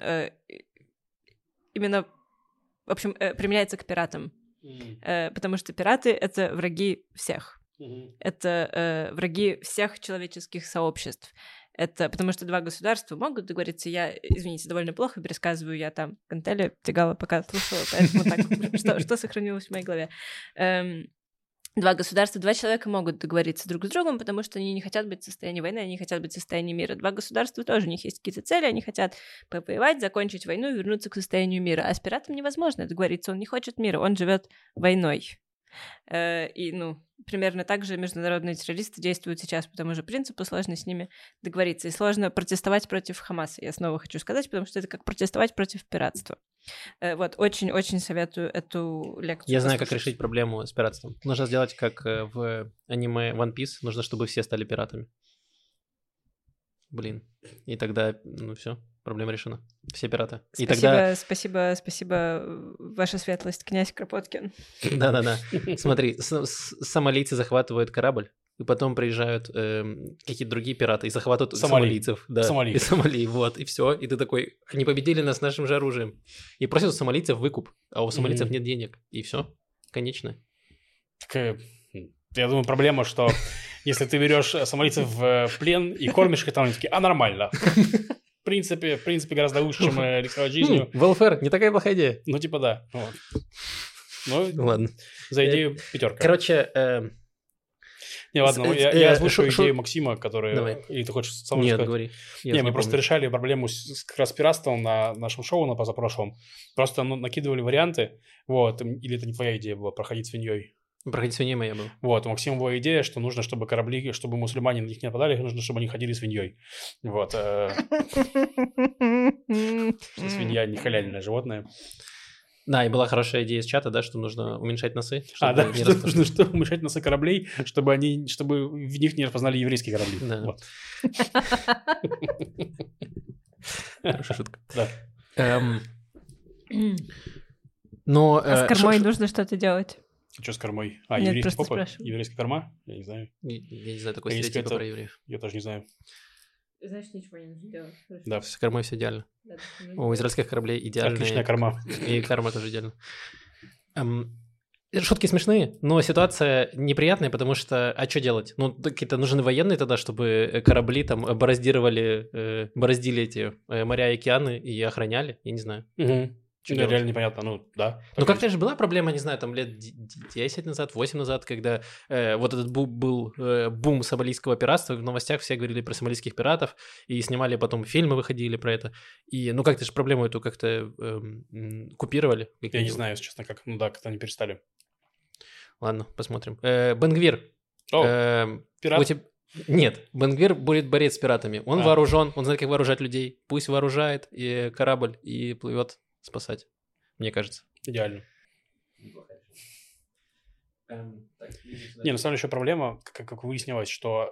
именно, в общем, применяется к пиратам. Mm-hmm. Потому что пираты — это враги всех. Mm-hmm. Это враги всех человеческих сообществ. Это потому что два государства могут договориться. Я, извините, довольно плохо пересказываю, я там гантели тягала, пока слушала, поэтому так, что сохранилось в моей голове. Два государства, два человека могут договориться друг с другом, потому что они не хотят быть в состоянии войны, они не хотят быть в состоянии мира. Два государства тоже, у них есть какие-то цели, они хотят повоевать, закончить войну и вернуться к состоянию мира. А с пиратом невозможно договориться, он не хочет мира, он живет войной. И, ну, примерно так же международные террористы действуют сейчас по тому же принципу, сложно с ними договориться. И сложно протестовать против ХАМАСа, я снова хочу сказать, потому что это как протестовать против пиратства. Вот, очень-очень советую эту лекцию. Я знаю, как решить проблему с пиратством. Нужно сделать, как в аниме One Piece, нужно, чтобы все стали пиратами. Блин, и тогда, ну, все. Проблема решена. Все пираты. Спасибо, и тогда... спасибо, ваша светлость, князь Кропоткин. Да-да-да. Смотри, сомалийцы захватывают корабль, и потом приезжают какие-то другие пираты и захватывают сомалийцев. Сомали. И Сомали, вот, и все. И ты такой, они победили нас нашим же оружием. И просят у сомалийцев выкуп, а у сомалийцев нет денег. И все, конечно. Я думаю, проблема, что если ты берешь сомалийцев в плен и кормишь их, там они такие, а нормально. В принципе, гораздо лучше, чем рисковать жизнью. Welfare, не такая плохая идея. Ну, типа, да. Вот. Ну, ладно. За идею пятерка. Короче... Не, ладно, я озвучу идею Максима, который... Давай. Или ты хочешь сам рассказать? Нет, говори. Не, мы просто решали проблему с как раз пиратством на нашем шоу, на позапрошлом. Просто накидывали варианты. Вот. Или это не твоя идея была, проходить свиньей? Проходить свиньей моя была. Вот, у Максима была идея, что нужно, чтобы корабли, чтобы мусульмане на них не нападали, нужно, чтобы они ходили свиньей. Вот. Свинья не халяльное животное. Да, и была хорошая идея из чата, да, что нужно уменьшать носы. А, да, что уменьшать носы кораблей, чтобы они, чтобы в них не распознали еврейские корабли. Хорошая шутка. Но... А с кормой нужно что-то делать? Что с кормой? А, нет, еврейский попа? Еврейская корма? Я не знаю. Я не знаю такой стереотипа про евреев. Я тоже не знаю. Знаешь, ничего не нужно делать. Да, с кормой все идеально. Да, у израильских кораблей идеальная... Отличная корма. И корма тоже идеально. Шутки смешные, но ситуация неприятная, потому что, а что делать? Ну, какие-то нужны военные тогда, чтобы корабли там бороздили эти моря и океаны и охраняли, я не знаю. Угу. Да, реально непонятно, ну да. Ну как-то же была проблема, не знаю, там лет 10 назад, 8 назад, когда вот этот был бум сомалийского пиратства, в новостях все говорили про сомалийских пиратов, и снимали потом фильмы, выходили про это, и ну как-то же проблему эту как-то купировали. Я не знаю, если честно, как, ну да, как-то они перестали. Ладно, посмотрим. Бенгвир. Пират? Нет, Бенгвир будет борец с пиратами, он вооружен, он знает, как вооружать людей, пусть вооружает и корабль и плывет спасать, мне кажется. Идеально. Не, на самом деле еще проблема, как выяснилось, что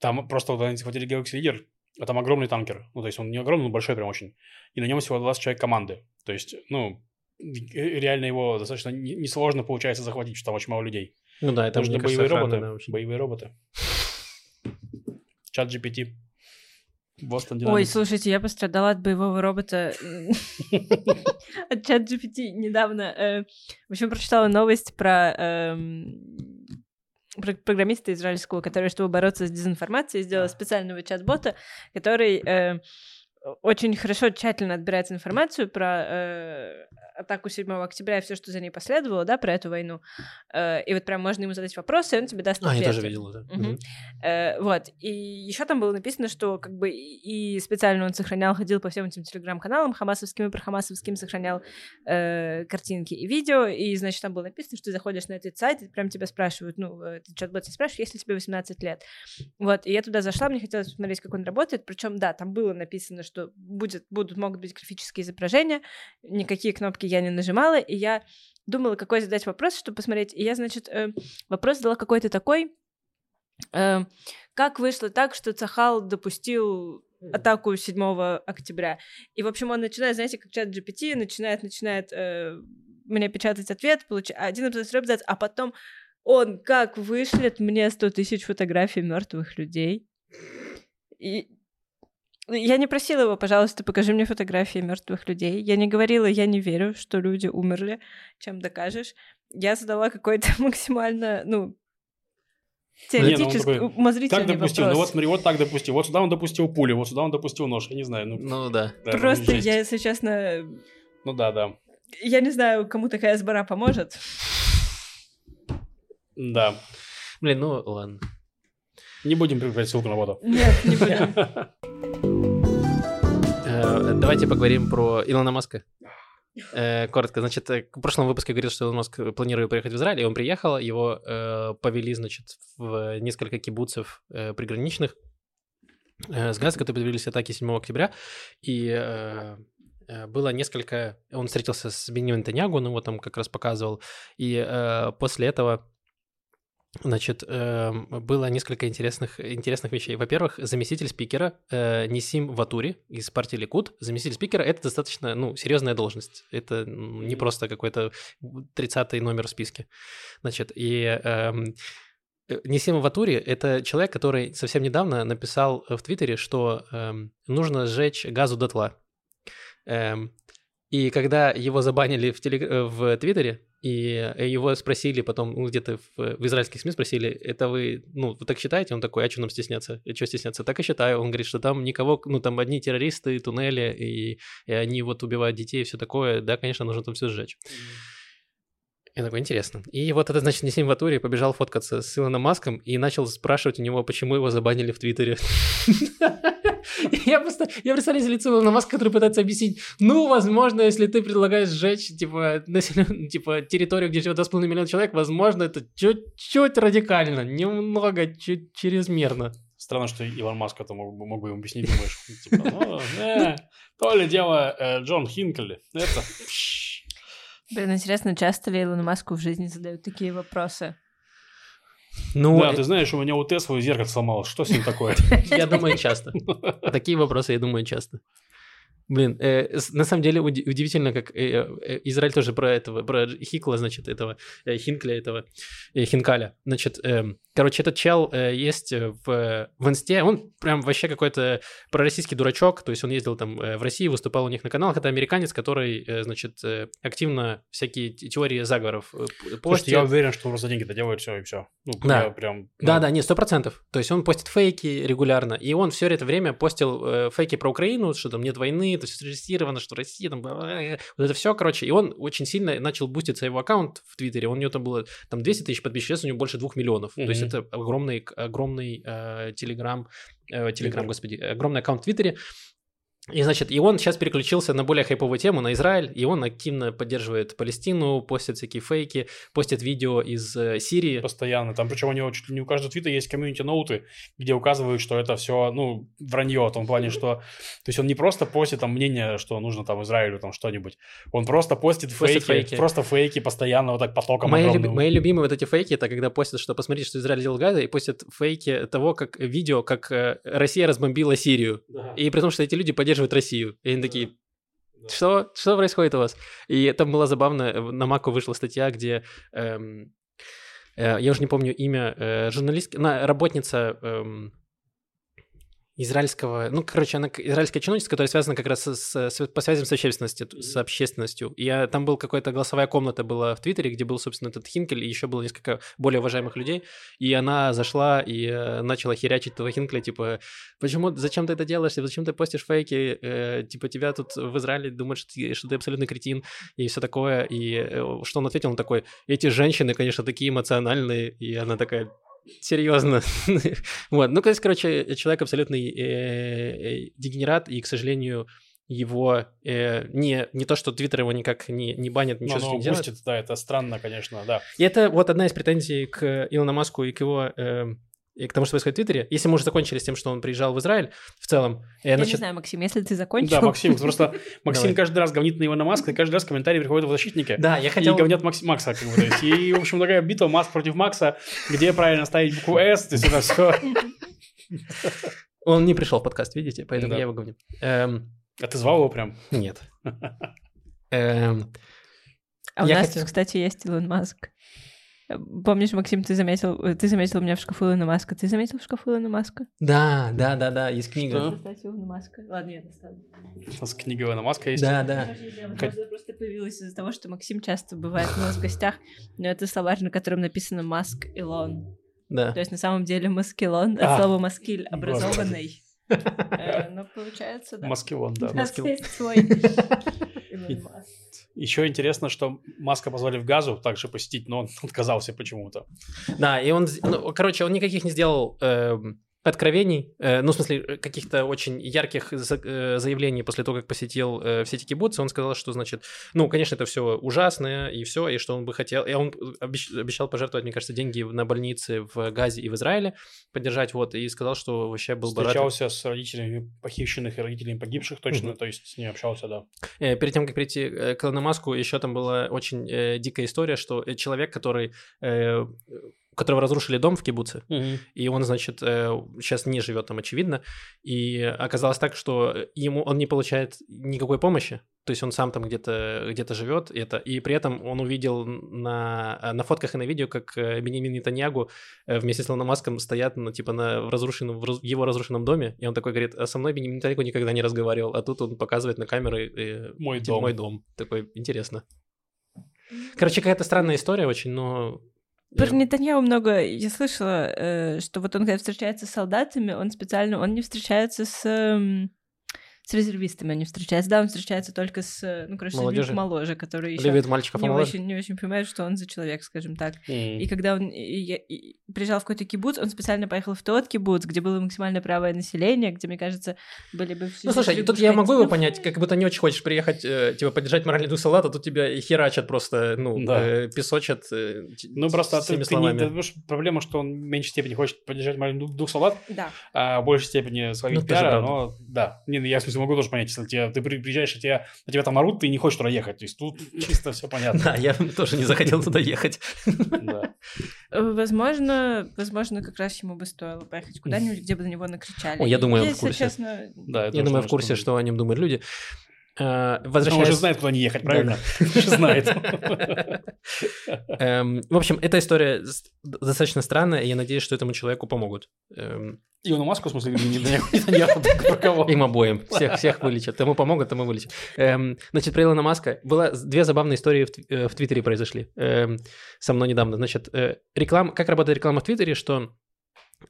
там просто вот они захватили Galaxy Leader, а там огромный танкер. Ну, то есть он не огромный, но большой прям очень. И на нем всего 20 человек команды. То есть, ну, реально его достаточно несложно получается захватить, что там очень мало людей. Ну да, это нужны боевые роботы. Да, боевые роботы. Чат GPT. Ой, слушайте, я пострадала от боевого робота, от ChatGPT недавно. В общем, прочитала новость про программиста израильского, который, чтобы бороться с дезинформацией, сделал специального чат-бота, который очень хорошо, тщательно отбирает информацию про атаку 7 октября и все, что за ней последовало, да, про эту войну. И вот прям можно ему задать вопросы, и он тебе даст ответ. Я тоже видела, да. Угу. Вот. И еще там было написано, что как бы и специально он сохранял, ходил по всем этим телеграм-каналам, хамасовским и прохамасовским, сохранял картинки и видео, и, значит, там было написано, что ты заходишь на этот сайт, и прям тебя спрашивают, ну, чат-бот тебя спрашивает, если тебе 18 лет. Вот. И я туда зашла, мне хотелось посмотреть, как он работает, причем, да, там было написано, что могут быть графические изображения, никакие кнопки я не нажимала, и я думала, какой задать вопрос, чтобы посмотреть, и я, значит, вопрос задала какой-то такой, Как вышло так, что Цахал допустил атаку 7 октября? И, в общем, он начинает, знаете, как чат GPT, начинает мне печатать ответ, получать один абзац, второй абзац, а потом он как вышлет мне 100 000 фотографий мертвых людей. И я не просила его, пожалуйста, покажи мне фотографии мертвых людей. Я не говорила, я не верю, что люди умерли, чем докажешь. Я задала какой-то максимально, теоретически умозрительный вопрос. Так допустил, ну вот смотри, вот так допустил. Вот сюда он допустил пулю, вот сюда он допустил нож. Я не знаю, да. Просто я, если честно... Да. Я не знаю, кому такая сбора поможет. Да. Блин, ладно. Не будем прибавлять ссылку на воду. Нет, не будем. Давайте поговорим про Илона Маска. Коротко, значит, в прошлом выпуске говорил, что Илон Маск планирует приехать в Израиль, и он приехал, его повели, значит, в несколько кибуцев приграничных с Газой, которые появились атаки 7 октября, и... Было несколько... Он встретился с Беньямином Нетаньяху, он его там как раз показывал. И после этого, значит, было несколько интересных вещей. Во-первых, заместитель спикера Нисим Ватури из партии Ликуд. Заместитель спикера — это достаточно, серьезная должность. Это не просто какой-то 30-й номер в списке. Значит, и... Нисим Ватури — это человек, который совсем недавно написал в Твиттере, что нужно сжечь Газу дотла. И когда его забанили в Твиттере, и его спросили потом, где-то в израильских СМИ спросили, это вы так считаете? Он такой, а что нам стесняться? Так и считаю. Он говорит, что там никого, там одни террористы, туннели, и они убивают детей и все такое. Да, конечно, нужно там все сжечь. Я такой, интересно. И вот это, значит, Нисим Ватури побежал фоткаться с Илоном Маском и начал спрашивать у него, почему его забанили в Твиттере. Я представляю лицо Илона Маска, который пытается объяснить, возможно, если ты предлагаешь сжечь, территорию, где живет 2,5 миллиона человек, возможно, это чуть-чуть радикально, немного, чуть чрезмерно. Странно, что Илон Маск это мог бы ему объяснить, думаешь, то ли дело Джон Хинкли, это... Блин, интересно, часто ли Илону Маску в жизни задают такие вопросы? Ты знаешь, у меня у Теслы зеркало сломалось. Что с ним такое? Я думаю, часто. Такие вопросы, я думаю, часто. Блин, на самом деле удивительно, как Израиль тоже про Хикла, значит, этого Хинкля, этого Хинкаля. Значит, короче, этот чел есть в Инсте, он прям вообще какой-то пророссийский дурачок, то есть он ездил там в России, выступал у них на каналах, это американец, который, значит, активно всякие теории заговоров постит. Слушайте, я уверен, что он за деньги-то делает все и все. Нет, 100%. То есть он постит фейки регулярно, и он все это время постил фейки про Украину, что там нет войны, это все срежиссировано, что Россия там... Вот это все, короче. И он очень сильно начал буститься, его аккаунт в Твиттере. У него там было 200 000 подписчиков, сейчас у него больше 2 миллионов. То есть это огромный огромный аккаунт в Твиттере. И, значит, и он сейчас переключился на более хайповую тему, на Израиль, и он активно поддерживает Палестину, постит всякие фейки, постит видео из Сирии. Постоянно. Там, причем у него чуть ли не у каждого твита есть комьюнити-ноуты, где указывают, что это все, вранье, в том плане, что... То есть он не просто постит там мнение, что нужно там Израилю там что-нибудь. Он просто постит фейки. Просто фейки постоянно вот так потоком. Мои любимые вот эти фейки, это когда постят, что посмотрите, что Израиль делал Газа, и постят фейки того, как видео, как Россия разбомбила Сирию. Да. И при том, что эти люди поддерживают Россию. И они такие, что происходит у вас? И там было забавно, на Маку вышла статья, где, я уже не помню имя, работница израильского, она израильская чиновница, которая связана как раз по связям с общественностью. И там была какая-то голосовая комната была в Твиттере, где был, собственно, этот Хинкель, и еще было несколько более уважаемых людей, и она зашла и начала херячить этого Хинкеля, типа, зачем ты это делаешь, зачем ты постишь фейки, тебя тут в Израиле думают, что ты абсолютный кретин, и все такое, и что он ответил, он такой, эти женщины, конечно, такие эмоциональные, и она такая... Серьезно. Вот. Короче, человек абсолютный дегенерат, и, к сожалению, его не то, что Твиттер его никак не банит, ничего с ним не делает. Это странно, конечно, да. И это вот одна из претензий к Илону Маску и к его и к тому, что происходит в Твиттере. Если мы уже закончили с тем, что он приезжал в Израиль, в целом... Я не знаю, Максим, если ты закончил... Да, Максим, просто Максим каждый раз говнит на Илона Маска, и каждый раз комментарии приходят в защитники. Да, я хотел... И говнят Макса. Как бы, то есть, и, в общем, такая битва Маск против Макса, где правильно ставить букву «С», то есть это все... Он не пришел в подкаст, видите, поэтому я его говню. А ты звал его прям? Нет. А у нас тут, кстати, есть Илон Маск. Помнишь, Максим, ты заметил у меня в шкафу Илона Маска. Ты заметил в шкафу Илона Маска? Да, есть книга. Что? Кстати, Илона Маска. Ладно, я достану. У нас книга Илона Маска есть. Да. Она просто появилась из-за того, что Максим часто бывает у нас в гостях, но это словарь, на котором написано «Маск Илон». Да. То есть на самом деле «Маскилон» от слова «маскиль» — «образованный». Ну, получается, да. «Маскилон», да. У нас есть свой Илон Маск. Еще интересно, что Маска позвали в Газу также посетить, но он отказался почему-то. Да, и он... короче, он никаких не сделал откровений, в смысле, каких-то очень ярких заявлений после того, как посетил все эти кибуцы. Он сказал, что, значит, конечно, это все ужасно, и все, и что он бы хотел... И он обещал пожертвовать, мне кажется, деньги на больницы в Газе и в Израиле, поддержать, и сказал, что вообще был бы рад... Встречался с родителями похищенных и родителями погибших, точно, то есть с ним общался, да. Перед тем, как прийти к Илону Маску, еще там была очень дикая история, что человек, который... у которого разрушили дом в кибуце, и он, значит, сейчас не живет там, очевидно, и оказалось так, что он не получает никакой помощи, то есть он сам там где-то живет, и при этом он увидел на фотках и на видео, как Беньямин Нетаньяху вместе с Илоном Маском стоят, в его разрушенном доме, и он такой говорит: а со мной Беньямин Нетаньяху никогда не разговаривал, а тут он показывает на камеры «Мой дом». Такой, интересно. Короче, какая-то странная история очень, но... Про Нетаньяху много я слышала, что вот он, когда встречается с солдатами, он не встречается с резервистами, он встречается только с, людьми моложе, которые еще не очень понимают, что он за человек, скажем так. И когда он приезжал в какой-то кибуц, он специально поехал в тот кибуц, где было максимально правое население, где, мне кажется, были бы... слушай, тут я могу его понять, как будто не очень хочешь приехать, поддержать моральный дух солдата, тут тебя херачат просто, песочат всеми словами. Проблема, что он в меньшей степени хочет поддержать моральный дух солдат, а в большей степени словить пиара, но да, я могу тоже понять, если ты приезжаешь, на тебя там орут, ты не хочешь туда ехать. То есть тут чисто все понятно. Да, я тоже не захотел туда ехать. Возможно, как раз ему бы стоило поехать куда-нибудь, где бы на него накричали. Я думаю, он в курсе. Я думаю, в курсе, что о нем думают люди. Он уже знает, куда не ехать, правильно? Уже знает. В общем, эта история достаточно странная, и я надеюсь, что этому человеку помогут. Илону Маску, в смысле, не им обоим, всех вылечат. Тому помогут, тому вылечат. Значит, про Илона Маска было две забавные истории в Твиттере произошли со мной недавно. Значит, как работает реклама в Твиттере, что...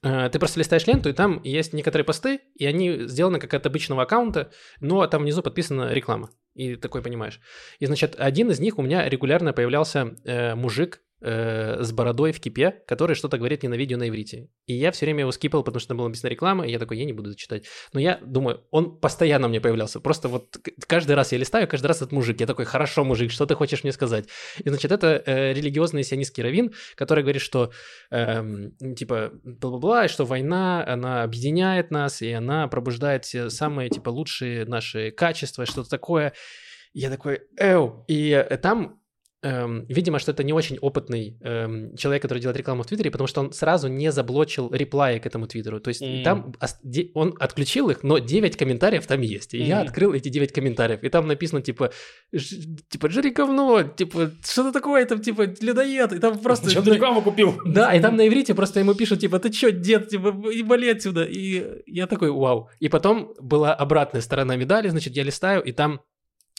ты просто листаешь ленту, и там есть некоторые посты, и они сделаны как от обычного аккаунта, но там внизу подписана реклама. И такой понимаешь. И, значит, один из них у меня регулярно появлялся мужик с бородой в кипе, который что-то говорит не на видео, на иврите. И я все время его скипал, потому что там была написана реклама, и я такой, я не буду зачитать. Но я думаю, он постоянно мне появлялся. Просто вот каждый раз я листаю, каждый раз этот мужик. Я такой, хорошо, мужик, что ты хочешь мне сказать? И, значит, это религиозный сионистский раввин, который говорит, что бла-бла-бла, что война, она объединяет нас, и она пробуждает самые, лучшие наши качества, что-то такое. Я такой, и там... видимо, что это не очень опытный человек, который делает рекламу в Твиттере, потому что он сразу не заблочил реплаи к этому Твиттеру. То есть там он отключил их, но 9 комментариев там есть. И я открыл эти 9 комментариев, и там написано, жри говно, что-то такое, там, людоед, и там просто... Что ты рекламу купил? Да, и там на иврите просто ему пишут, ты чё, дед, вали отсюда. И я такой, вау. И потом была обратная сторона медали, значит, я листаю, и там,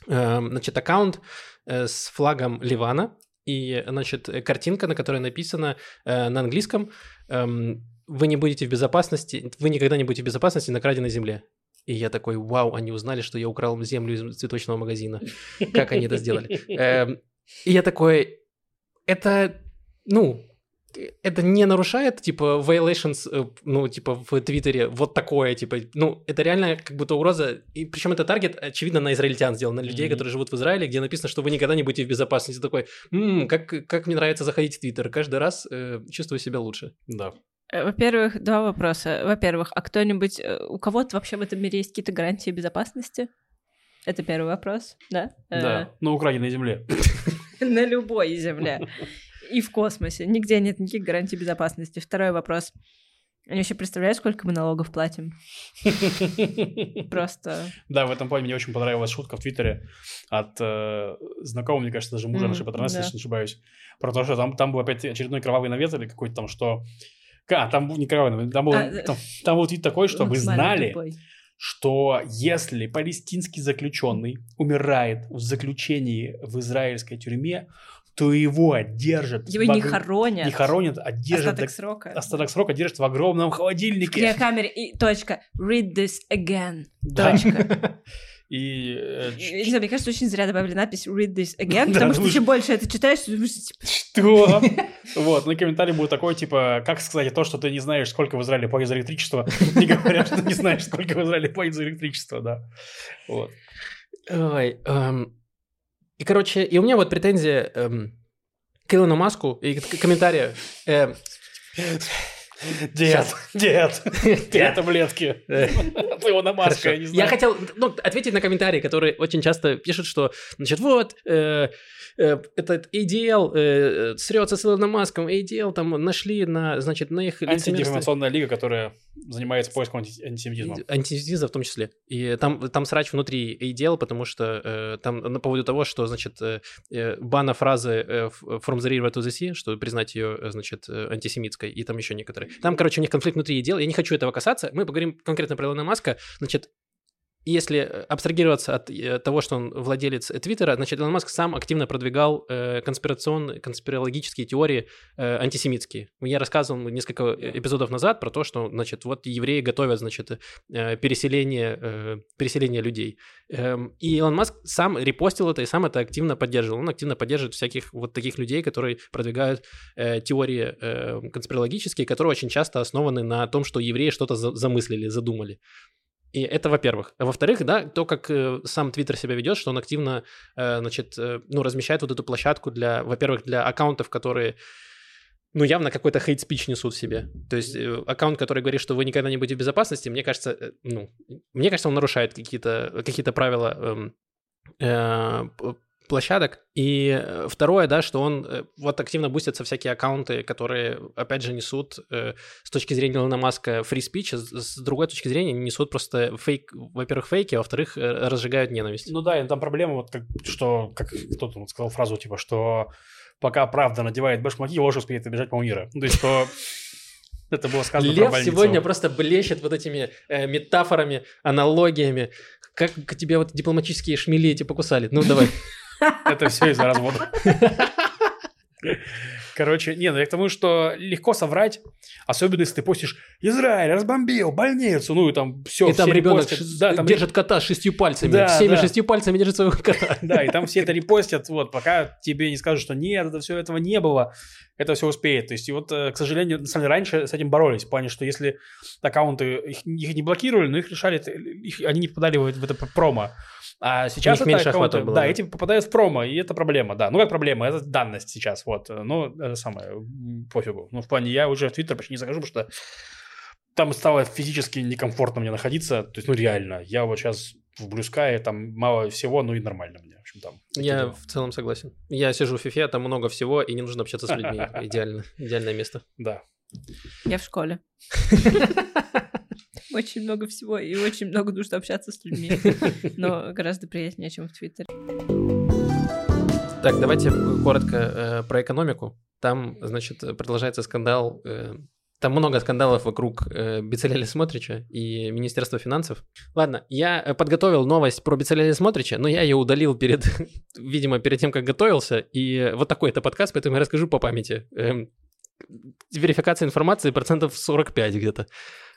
аккаунт с флагом Ливана, и, картинка, на которой написано на английском «Вы никогда не будете в безопасности на краденой земле». И я такой, вау, они узнали, что я украл землю из цветочного магазина. Как они это сделали? И я такой, это не нарушает, violations, в Твиттере, вот такое, это реально как будто угроза, и причем это таргет, очевидно, на израильтян сделан, на людей, которые живут в Израиле, где написано, что вы никогда не будете в безопасности, такой, как мне нравится заходить в Твиттер, каждый раз чувствую себя лучше. Да. Во-первых, два вопроса. Во-первых, а кто-нибудь, у кого-то вообще в этом мире есть какие-то гарантии безопасности? Это первый вопрос, да? Да, на Украине, на земле. На любой земле. И в космосе. Нигде нет никаких гарантий безопасности. Второй вопрос. Они вообще представляют, сколько мы налогов платим? Просто... Да, в этом плане мне очень понравилась шутка в Твиттере от знакомого, мне кажется, даже мужа нашей патронессы, если не ошибаюсь, про то, что там был опять очередной кровавый навет или какой-то там, что... Там был не кровавый навет, там был твит такой, что вы знали, что если палестинский заключенный умирает в заключении в израильской тюрьме, то его держат... Его не хоронят. Не хоронят, а держат... Остаток срока. Остаток срока держат в огромном холодильнике. В криокамере и точка. Read this again. Да. Точка. И... Не знаю, мне кажется, очень зря добавили надпись «Read this again», потому что чем больше это читаешь, ты думаешь, типа... Что? Вот, ну и комментарий был такой, типа, как сказать то, что ты не знаешь, сколько в Израиле платят за электричество, не говоря, что не знаешь, сколько в Израиле платят за электричество, да. Вот. Ой, и, короче, и у меня вот претензия к Илону Маску и к комментарию. Дед, таблетки. Ты его на маску, я не знаю. Я хотел ответить на комментарии, которые очень часто пишут, что, значит, вот, этот ADL срется с Илоном Маском, ADL там нашли на, значит, на их... Антидифамационная лига, которая занимается поиском антисемитизма. Антисемитизма в том числе. И там срач внутри ADL, потому что там на поводу того, что, значит, бана фразы from the river to the sea, что признать ее, значит, антисемитской, и там еще некоторые. Там, короче, у них конфликт внутри ADL, я не хочу этого касаться, мы поговорим конкретно про Илона Маска, значит, если абстрагироваться от того, что он владелец Твиттера, значит, Илон Маск сам активно продвигал конспирологические теории антисемитские. Я рассказывал несколько эпизодов назад про то, что, значит, вот евреи готовят, значит, переселение людей. И Илон Маск сам репостил это и сам это активно поддерживал. Он активно поддерживает всяких вот таких людей, которые продвигают теории конспирологические, которые очень часто основаны на том, что евреи что-то замыслили, задумали. И это, во-первых. А во-вторых, да, то, как сам Твиттер себя ведет, что он активно, значит, размещает вот эту площадку для, во-первых, для аккаунтов, которые, явно какой-то хейт-спич несут в себе. То есть аккаунт, который говорит, что вы никогда не будете в безопасности, мне кажется, он нарушает какие-то правила площадок. И второе, да, что он вот активно бустятся всякие аккаунты, которые, опять же, несут с точки зрения Илона Маска free speech, с другой точки зрения несут просто фейк, во-первых, фейки, а во-вторых, разжигают ненависть. Ну да, и там проблема, вот как кто-то вот сказал фразу, типа, что пока правда надевает башмаки, ложь успеет обижать полмира. То есть, что... Это было сказано про больницу. Лев сегодня просто блещет вот этими метафорами, аналогиями. Как к тебе вот дипломатические шмели эти покусали? Ну, давай. Это все из-за развода. Короче, я к тому, что легко соврать, особенно если ты постишь «Израиль разбомбил больницу», ну и там все. И там ребенок держит кота 6 пальцами, да, всеми 6 пальцами держит своего кота. Да, и там все это репостят, вот, пока тебе не скажут, что нет, этого не было, это все успеет. То есть, и вот, к сожалению, на самом деле раньше с этим боролись, в плане, что если аккаунты, их не блокировали, но их решали, они не попадали в это промо. А сейчас это аккаунты, было, да, эти попадают в промо, и это проблема, да. Ну, как проблема, это данность сейчас, вот. Ну, это самое, пофигу. Ну, в плане, я уже в Твиттер почти не захожу, потому что там стало физически некомфортно мне находиться. То есть, реально, я вот сейчас в Блюскае, там мало всего, ну и нормально мне, в общем, там. Я в целом согласен. Я сижу в Фифе, там много всего, и не нужно общаться с людьми. Идеально, идеальное место. Да. Я в школе. Очень много всего, и очень много нужно общаться с людьми. Но гораздо приятнее, чем в Твиттере. Так, давайте коротко про экономику. Там, значит, продолжается скандал. Там много скандалов вокруг Бецалеля Смотрича и Министерства финансов. Ладно, я подготовил новость про Бецалеля Смотрича, но я ее удалил перед тем, как готовился. И вот такой это подкаст, поэтому я расскажу по памяти. Верификация информации 45% где-то.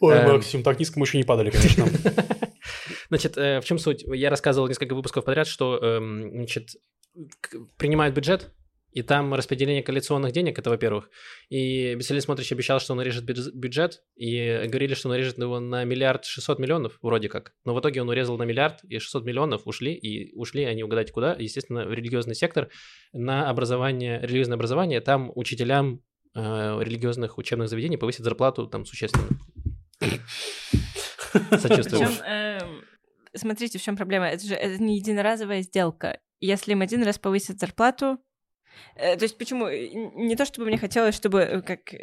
Ой, Максим, так низко мы еще не падали, конечно. Значит, в чем суть? Я рассказывал несколько выпусков подряд, что, значит, принимают бюджет, и там распределение коалиционных денег, это во-первых. И Бецалель Смотрич обещал, что он режет бюджет, и говорили, что он режет его на 1 600 000 000, вроде как. Но в итоге он урезал на 1 000 000 000, и 600 000 000 ушли, они угадайте куда, естественно, в религиозный сектор, на образование, религиозное образование, там учителям религиозных учебных заведений повысит зарплату там существенно. Сочувствую. Смотрите, в чем проблема? Это же это не единоразовая сделка. Если им один раз повысят зарплату... то есть почему? Не то, чтобы мне хотелось, чтобы как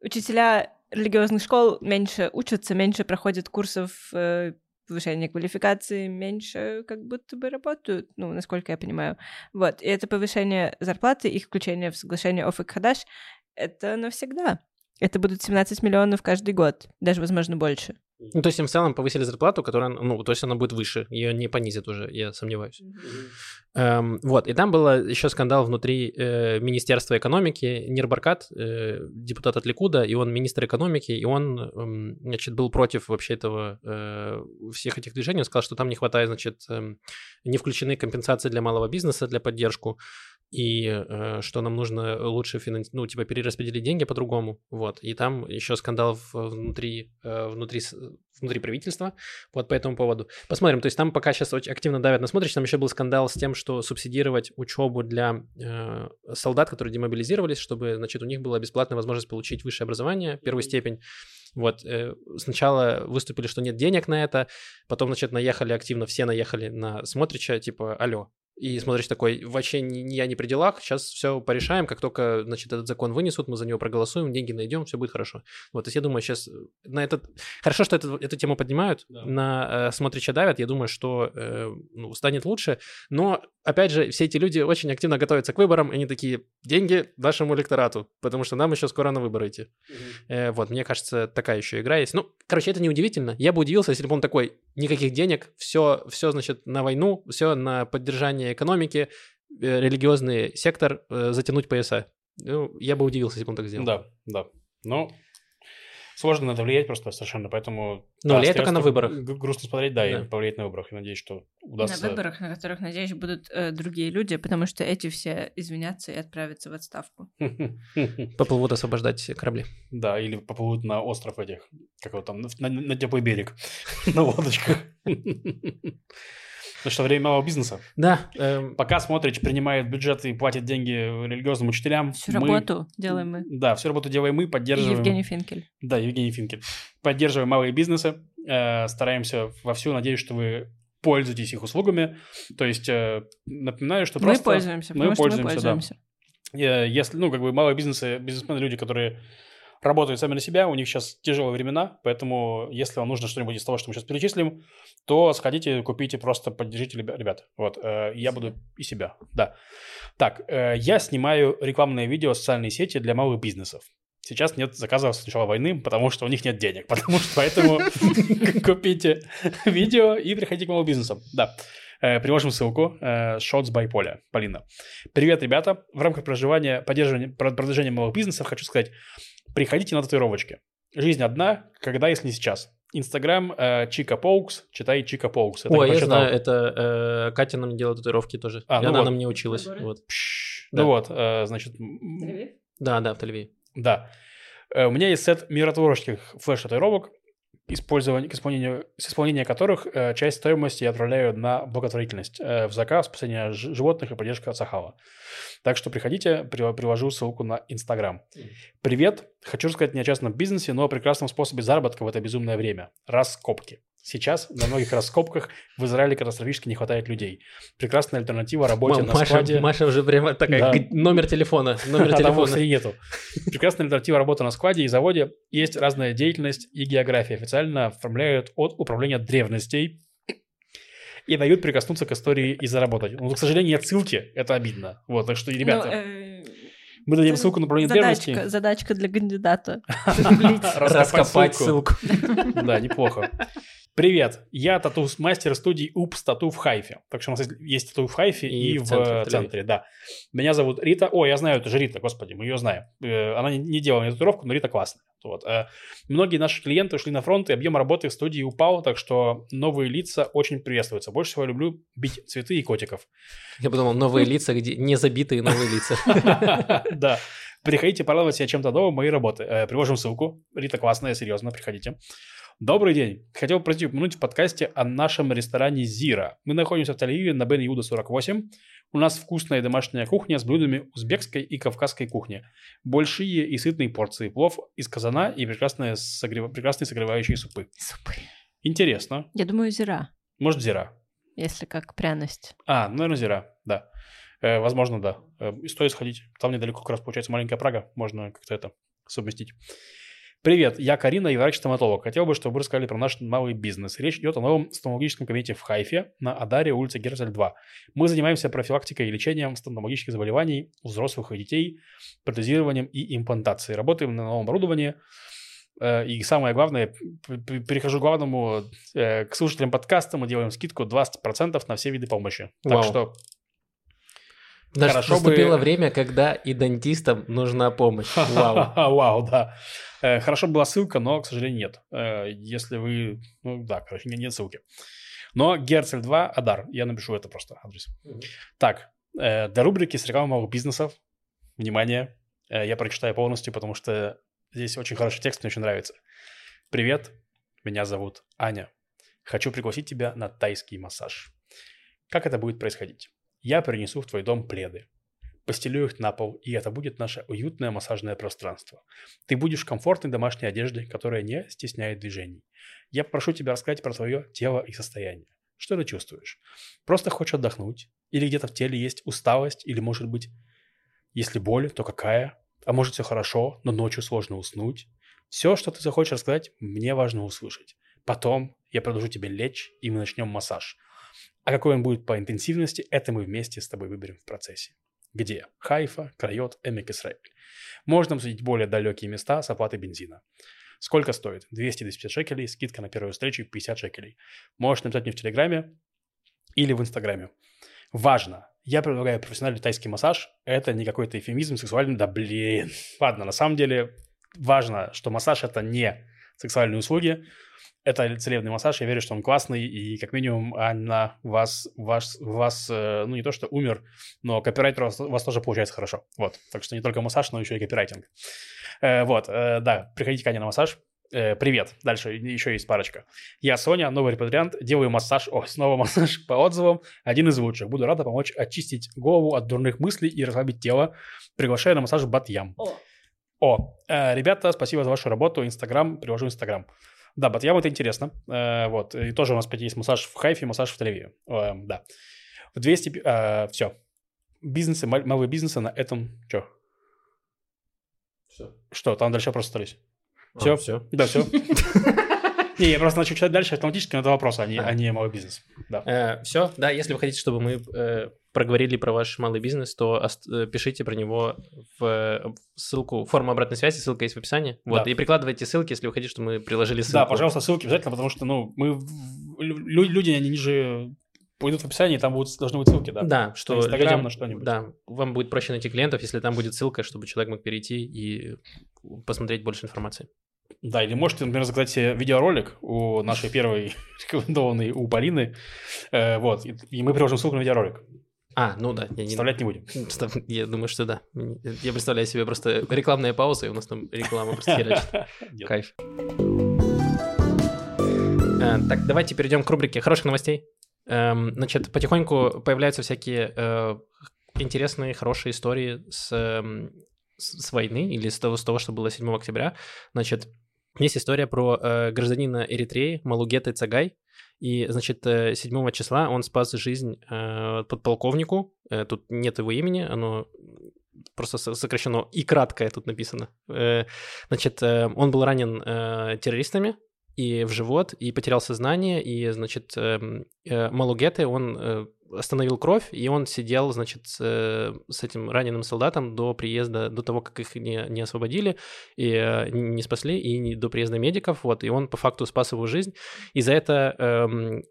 учителя религиозных школ меньше учатся, меньше проходят курсов повышения квалификации, меньше как будто бы работают, ну, насколько я понимаю. Вот. И это повышение зарплаты, их включение в соглашение Офек Хадаш, это навсегда. Это будут 17 миллионов каждый год, даже, возможно, больше. Ну, то есть им в целом повысили зарплату, которая, ну, то есть она будет выше, ее не понизят уже, я сомневаюсь. Вот, и там был еще скандал внутри Министерства экономики. Нир Баркат, депутат от Ликуда, и он министр экономики, и он, значит, был против вообще этого, всех этих движений. Он сказал, что там не хватает, значит, не включены компенсации для малого бизнеса, для поддержку, и что нам нужно лучше ну, типа, перераспределить деньги по-другому, вот. И там еще скандал внутри правительства, вот по этому поводу. Посмотрим, то есть там пока сейчас очень активно давят на Смотрич, там еще был скандал с тем, что субсидировать учебу для солдат, которые демобилизировались, чтобы, значит, у них была бесплатная возможность получить высшее образование, первую степень. Вот, сначала выступили, что нет денег на это, потом, значит, все наехали на Смотрича, типа, алло. И смотришь такой, вообще я не при делах, сейчас все порешаем, как только, значит, этот закон вынесут, мы за него проголосуем, деньги найдем, все будет хорошо. Вот, то есть я думаю, сейчас на этот... Хорошо, что эту тему поднимают, да. На Смотрича давят, я думаю, что ну, станет лучше, но, опять же, все эти люди очень активно готовятся к выборам, они такие, деньги нашему электорату, потому что нам еще скоро на выборы идти. Угу. Вот, мне кажется, такая еще игра есть. Ну, короче, это неудивительно, я бы удивился, если бы он такой, никаких денег, все, значит, на войну, все на поддержание экономики, религиозный сектор, затянуть пояса. Ну, я бы удивился, если он так сделал. Да. Ну, сложно на это влиять просто совершенно, поэтому... Но влияет только на выборах. Грустно смотреть, да. И повлиять на выборах. Я надеюсь, что удастся... На выборах, на которых, надеюсь, будут другие люди, потому что эти все извинятся и отправятся в отставку. Поплывут освобождать корабли. Да, или поплывут на остров этих, как его там, на теплый берег, на лодочках. Потому что время малого бизнеса. Да. Пока Смотрич принимает бюджет и платит деньги религиозным учителям. Всю работу делаем мы. Да, всю работу делаем мы, поддерживаем. И Евгений Финкель. Поддерживаем малые бизнесы, стараемся вовсю. Надеюсь, что вы пользуетесь их услугами. То есть, напоминаю, что просто... Мы пользуемся. Если, малые бизнесы, бизнесмены, люди, которые... работают сами на себя, у них сейчас тяжелые времена, поэтому если вам нужно что-нибудь из того, что мы сейчас перечислим, то сходите, купите, просто поддержите ребят. Вот, я буду и себя, да. Так, я снимаю рекламное видео в социальные сети для малых бизнесов. Сейчас нет заказов с начала войны, потому что у них нет денег, поэтому купите видео и приходите к малым бизнесам, да. Приложим ссылку Shots by Polina. Привет, ребята. В рамках продвижения малых бизнесов хочу сказать, приходите на татуировочки. Жизнь одна, когда, если не сейчас. Инстаграм чика-поукс, читай чика-поукс. Ой, я знаю, это Катя нам делала татуировки тоже. Она нам не училась. Вот. Да. Значит... Да, в Тель Авиве. Да. У меня есть сет миротворческих флеш-татуировок, исполнение которых часть стоимости я отправляю на благотворительность в заказ, спасение животных и поддержка Цахала. Так что приходите, приложу ссылку на Инстаграм. Привет, хочу рассказать не о частном бизнесе, но о прекрасном способе заработка в это безумное время – раскопки. Сейчас на многих раскопках в Израиле катастрофически не хватает людей. Прекрасная альтернатива работе на складе. Маша уже прямо такая, да. Номер телефона. А нету. Прекрасная альтернатива работы на складе и заводе. Есть разная деятельность и география. Официально оформляют от управления древностей и дают прикоснуться к истории и заработать. Но, к сожалению, нет ссылки. Это обидно. Вот, так что, ребята... Мы дадим ссылку на управление древности. Задачка для кандидата. Раскопать ссылку. Да, неплохо. Привет, я тату-мастер студии УПС Тату в Хайфе. Так что у нас есть тату в Хайфе и в центре, да. Меня зовут Рита. О, я знаю, это же Рита, господи, мы ее знаем. Она не делала мне татуировку, но Рита классная. Вот. Многие наши клиенты ушли на фронт, и объем работы в студии упал, так что новые лица очень приветствуются. Больше всего люблю бить цветы и котиков. Я подумал, новые лица, где не забитые новые лица. Да. Приходите порадовать себя чем-то новым, моей работы. Приложим ссылку. Рита классная, серьезно, приходите. Добрый день. Хотел упомянуть в подкасте о нашем ресторане Zira. Мы находимся в Тель-Авиве на Бен-Иуда 48. У нас вкусная домашняя кухня с блюдами узбекской и кавказской кухни. Большие и сытные порции плов из казана и прекрасные согревающие супы. Интересно. Я думаю, Zira. Может, Zira. Если как пряность. А, наверное, Zira, да. Возможно, да. Стоит сходить. Там недалеко как раз получается маленькая Прага. Можно как-то это совместить. Привет, я Карина и врач-стоматолог. Хотел бы, чтобы вы рассказали про наш малый бизнес. Речь идет о новом стоматологическом кабинете в Хайфе на Адаре, улице Герцель 2. Мы занимаемся профилактикой и лечением стоматологических заболеваний у взрослых и детей, протезированием и имплантацией. Работаем на новом оборудовании. И самое главное, перехожу к главному, к слушателям подкаста мы делаем скидку 20% на все виды помощи. Вау. Так что... Наступило время, когда и дантистам нужна помощь. Вау. Вау, да. Хорошо была ссылка, но, к сожалению, нет. Если вы... Ну да, короче, нет ссылки. Но Герцель 2, Адар. Я напишу это просто, адрес. Так, для рубрики с рекламой малых бизнесов. Внимание. Я прочитаю полностью, потому что здесь очень хороший текст, мне очень нравится. Привет, меня зовут Аня. Хочу пригласить тебя на тайский массаж. Как это будет происходить? Я принесу в твой дом пледы. Постелю их на пол, и это будет наше уютное массажное пространство. Ты будешь в комфортной домашней одежде, которая не стесняет движений. Я попрошу тебя рассказать про твое тело и состояние. Что ты чувствуешь? Просто хочешь отдохнуть? Или где-то в теле есть усталость? Или, может быть, если боль, то какая? А может, все хорошо, но ночью сложно уснуть? Все, что ты захочешь рассказать, мне важно услышать. Потом я предложу тебе лечь, и мы начнем массаж. А какой он будет по интенсивности, это мы вместе с тобой выберем в процессе. Где? Хайфа, Крайот, Эмек, Исраиль. Можно обсудить более далекие места с оплатой бензина. Сколько стоит? 250 шекелей, скидка на первую встречу 50 шекелей. Можешь написать мне в Телеграме или в Инстаграме. Важно! Я предлагаю профессиональный тайский массаж. Это не какой-то эвфемизм сексуальный. Да блин! Ладно, на самом деле важно, что массаж это не сексуальные услуги. Это целебный массаж, я верю, что он классный, и как минимум Анна вас ну не то что умер, но копирайтер у вас тоже получается хорошо. Вот, так что не только массаж, но еще и копирайтинг. Да, приходите к Ане на массаж. Привет, дальше еще есть парочка. Я Соня, новый репатриант, делаю массаж, снова массаж по отзывам, один из лучших. Буду рада помочь очистить голову от дурных мыслей и расслабить тело. Приглашаю на массаж в Бат Ям. Ребята, спасибо за вашу работу, Инстаграм, привожу Инстаграм. Да, Бат Ям это интересно. Вот. И тоже у нас опять есть массаж в Хайфе, массаж в Тель-Авиве. Да. В 200... все. Бизнесы, малые бизнесы на этом... Че? Все. Что? Там дальше просто остались. Все? Все. Да, все. Не, я просто начал читать дальше автоматически, но это вопросы, а не малый бизнес. Все. Да, если вы хотите, чтобы мы проговорили про ваш малый бизнес, то пишите про него в ссылку, форму обратной связи, ссылка есть в описании. Вот, да. И прикладывайте ссылки, если вы хотите, чтобы мы приложили ссылку. Да, пожалуйста, ссылки обязательно, потому что, люди, они ниже пойдут в описании, там должны быть ссылки, да? Да, что на Инстаграм, людям, на что-нибудь. Да, вам будет проще найти клиентов, если там будет ссылка, чтобы человек мог перейти и посмотреть больше информации. Да, или можете, например, заказать себе видеоролик у нашей первой рекомендованной, у Полины, вот, и мы приложим ссылку на видеоролик. Я вставлять не будем. Я думаю, что да. Я представляю себе просто рекламная пауза, и у нас там реклама просто херачит. Кайф. Так, давайте перейдем к рубрике хороших новостей. Значит, потихоньку появляются всякие интересные, хорошие истории с войны или с того, что было 7 октября. Значит, есть история про гражданина Эритреи Малугета Цагай. И, значит, 7 числа он спас жизнь подполковнику. Тут нет его имени, оно просто сокращено и краткое тут написано. Значит, он был ранен террористами и в живот, и потерял сознание. И, значит, Малугете, он остановил кровь, и он сидел, значит, с этим раненым солдатом до приезда, до того, как их не освободили, и не спасли, и до приезда медиков, вот, и он по факту спас его жизнь, и за это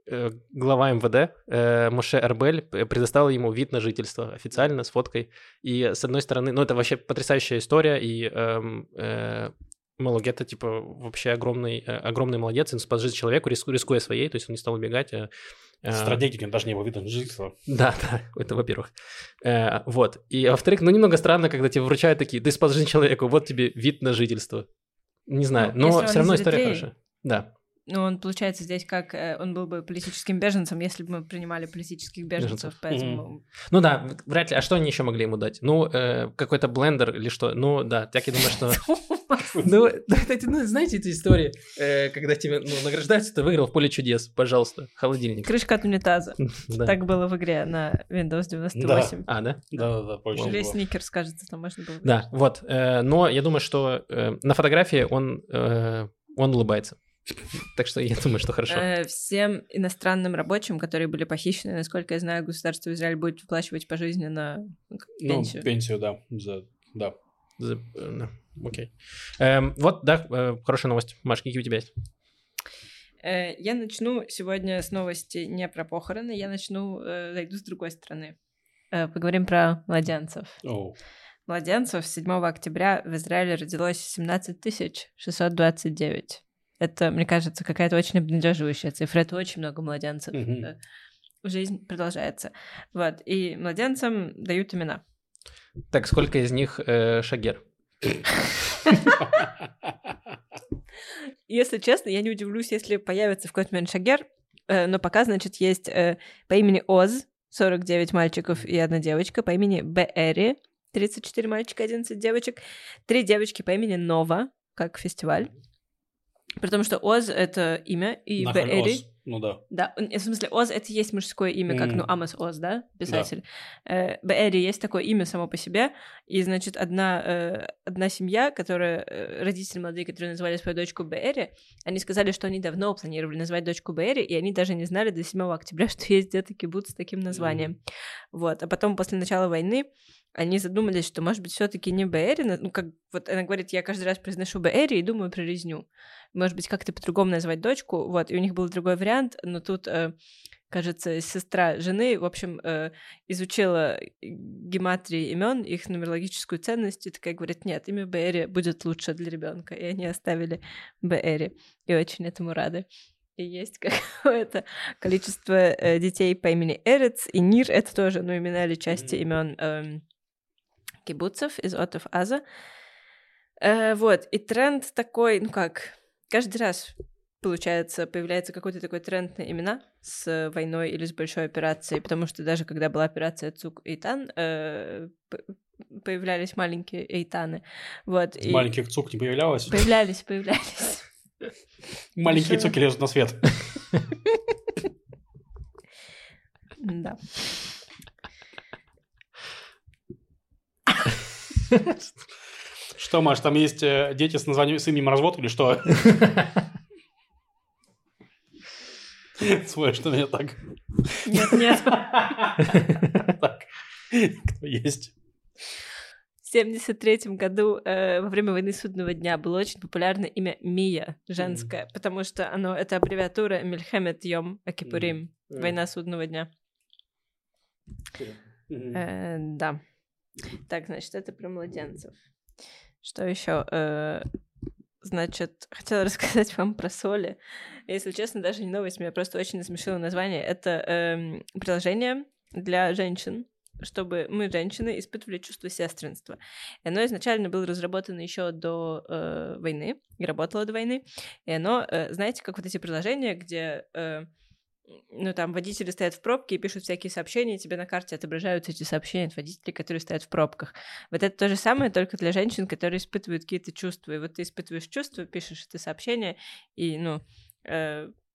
глава МВД Моше Эрбель предоставил ему вид на жительство официально, с фоткой, и с одной стороны, это вообще потрясающая история, и... Малугета, вообще огромный молодец, он спас жизнь человеку, рискуя своей, то есть он не стал убегать. Стратегики, он даже не был видно жительства. Да, это во-первых. Вот, и во-вторых, немного странно, когда тебе вручают такие, ты спас жизнь человеку, вот тебе вид на жительство. Не знаю, но все равно история хорошая. Да. Ну, он, получается, здесь как... Он был бы политическим беженцем, если бы мы принимали политических беженцев, поэтому... Ну да, вряд ли. А что они еще могли ему дать? Ну, какой-то блендер или что? Ну, да, так я думаю, что... Ну, знаете эту историю, когда тебя награждают, ты выиграл в поле чудес, пожалуйста, холодильник. Крышка от унитаза. Так было в игре на Windows 98. А, да? Да, позже. Или Сникерс, кажется, там можно было... Да, вот. Но я думаю, что на фотографии он улыбается. Так что я думаю, что хорошо. Всем иностранным рабочим, которые были похищены, насколько я знаю, государство Израиль будет выплачивать пожизненно пенсию. Ну, пенсию, да. Окей. Вот, да, хорошая новость. Маш, какие у тебя есть? Я начну сегодня с новости не про похороны, я зайду с другой стороны. Поговорим про младенцев. Младенцев 7 октября в Израиле родилось 17 629. Это, мне кажется, какая-то очень обнадеживающая цифра. Это очень много младенцев. Mm-hmm. Жизнь продолжается. Вот. И младенцам дают имена. Так, сколько из них Шагер? Если честно, я не удивлюсь, если появится в какой-то момент Шагер. Но пока, значит, есть по имени Оз 49 мальчиков и 1 девочка. По имени Беэри 34 мальчика, 11 девочек. 3 девочки по имени Нова, как фестиваль. При том, что Оз — это имя, и Беэри... Ну да. Да, в смысле, Оз — это есть мужское имя, как, Амос Оз, да, писатель? Да. Беэри есть такое имя само по себе, и, значит, одна семья, родители молодые, которые назвали свою дочку Беэри, они сказали, что они давно планировали назвать дочку Беэри, и они даже не знали до 7 октября, что есть где-то кибуц с таким названием. Вот, а потом, после начала войны, они задумались, что, может быть, все-таки не Беэри, вот она говорит, я каждый раз произношу Беэри и думаю про резню. Может быть, как-то по-другому назвать дочку, вот, и у них был другой вариант, но тут, кажется, сестра жены, в общем, изучила гематрии имен, их нумерологическую ценность, и такая говорит, нет, имя Беэри будет лучше для ребенка, и они оставили Беэри, и очень этому рады. И есть какое-то количество детей по имени Эрец, и Нир — это тоже, имена или части имен кибуцев из Отов Аза. Вот, и тренд такой, каждый раз, получается, появляется какой-то такой тренд на имена с войной или с большой операцией, потому что даже когда была операция Цук-Эйтан, появлялись маленькие Эйтаны. Вот, маленьких Цук не появлялось? Появлялись. Маленькие Цуки лезут на свет. Да. Что, Маш, там есть дети с названием, с именем развод или что? Смотришь на меня так. Нет. Так, кто есть? В 1973 году во время войны Судного дня было очень популярно имя Мия, женское, потому что это аббревиатура Мельхемет Йом Акипурим, война Судного дня. Да. Так, значит, это про младенцев. Что еще? Значит, хотела рассказать вам про СОЛИ. Если честно, даже не новость, меня просто очень насмешило название. Это приложение для женщин, чтобы мы, женщины, испытывали чувство сестринства. И оно изначально было разработано еще до войны, и работало до войны. И оно, знаете, как вот эти приложения, где... там водители стоят в пробке и пишут всякие сообщения, и тебе на карте отображаются эти сообщения от водителей, которые стоят в пробках. Вот это то же самое, только для женщин, которые испытывают какие-то чувства. И вот ты испытываешь чувства, пишешь это сообщение, и,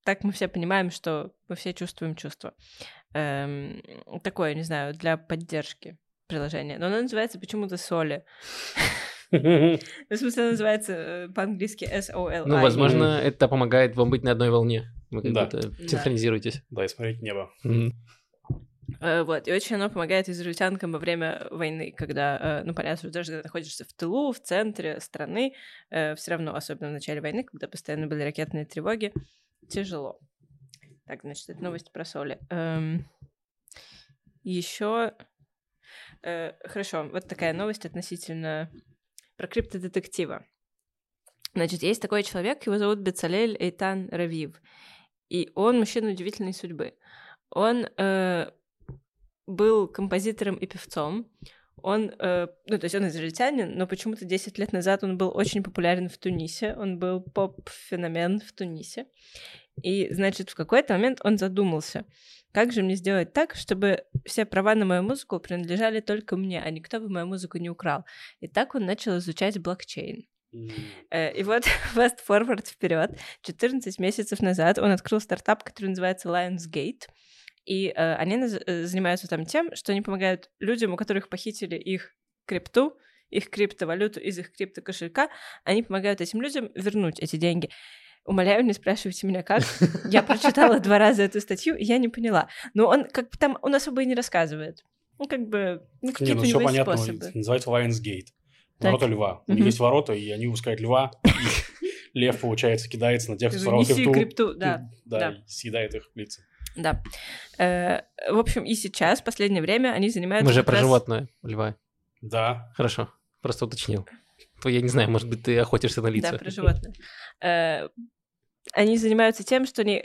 так мы все понимаем, что мы все чувствуем чувства. Такое, не знаю, для поддержки приложение. Но оно называется почему-то «Соли». В смысле, оно называется по-английски «SOLI». Ну, возможно, это помогает вам быть на одной волне. Вы как-то синхронизируетесь. Да, и смотреть небо. Вот, и очень оно помогает израильтянкам во время войны, когда, понятно, что даже когда находишься в тылу, в центре страны, все равно, особенно в начале войны, когда постоянно были ракетные тревоги, тяжело. Так, значит, это новость про соли. Еще... Хорошо, вот такая новость относительно про криптодетектива. Значит, есть такой человек, его зовут Бецалель Эйтан Равив, и он мужчина удивительной судьбы. Он был композитором и певцом, Он, он израильтянин, но почему-то 10 лет назад он был очень популярен в Тунисе, он был поп-феномен в Тунисе. И, значит, в какой-то момент он задумался, как же мне сделать так, чтобы все права на мою музыку принадлежали только мне, а никто бы мою музыку не украл. И так он начал изучать блокчейн. И вот, fast-forward вперед, 14 месяцев назад он открыл стартап, который называется Lionsgate. И они занимаются там тем, что они помогают людям, у которых похитили их крипту, их криптовалюту из их криптокошелька, они помогают этим людям вернуть эти деньги. Умоляю, не спрашивайте меня как. Я прочитала 2 раза эту статью, и я не поняла. Но он как бы там, он особо и не рассказывает. Ну, как бы, ну, какие-то у него есть способы. Все понятно, называется Lionsgate. Ворота льва. У них есть ворота, и они выпускают льва, и лев, получается, кидается на тех, кто своровал крипту. Да, съедает их лица. Да. В общем, и сейчас, в последнее время, они занимаются... Мы же про животное, льва. Да. Хорошо, просто уточнил. Я не знаю, может быть, ты охотишься на лица. Да, про животное. Они занимаются тем, что они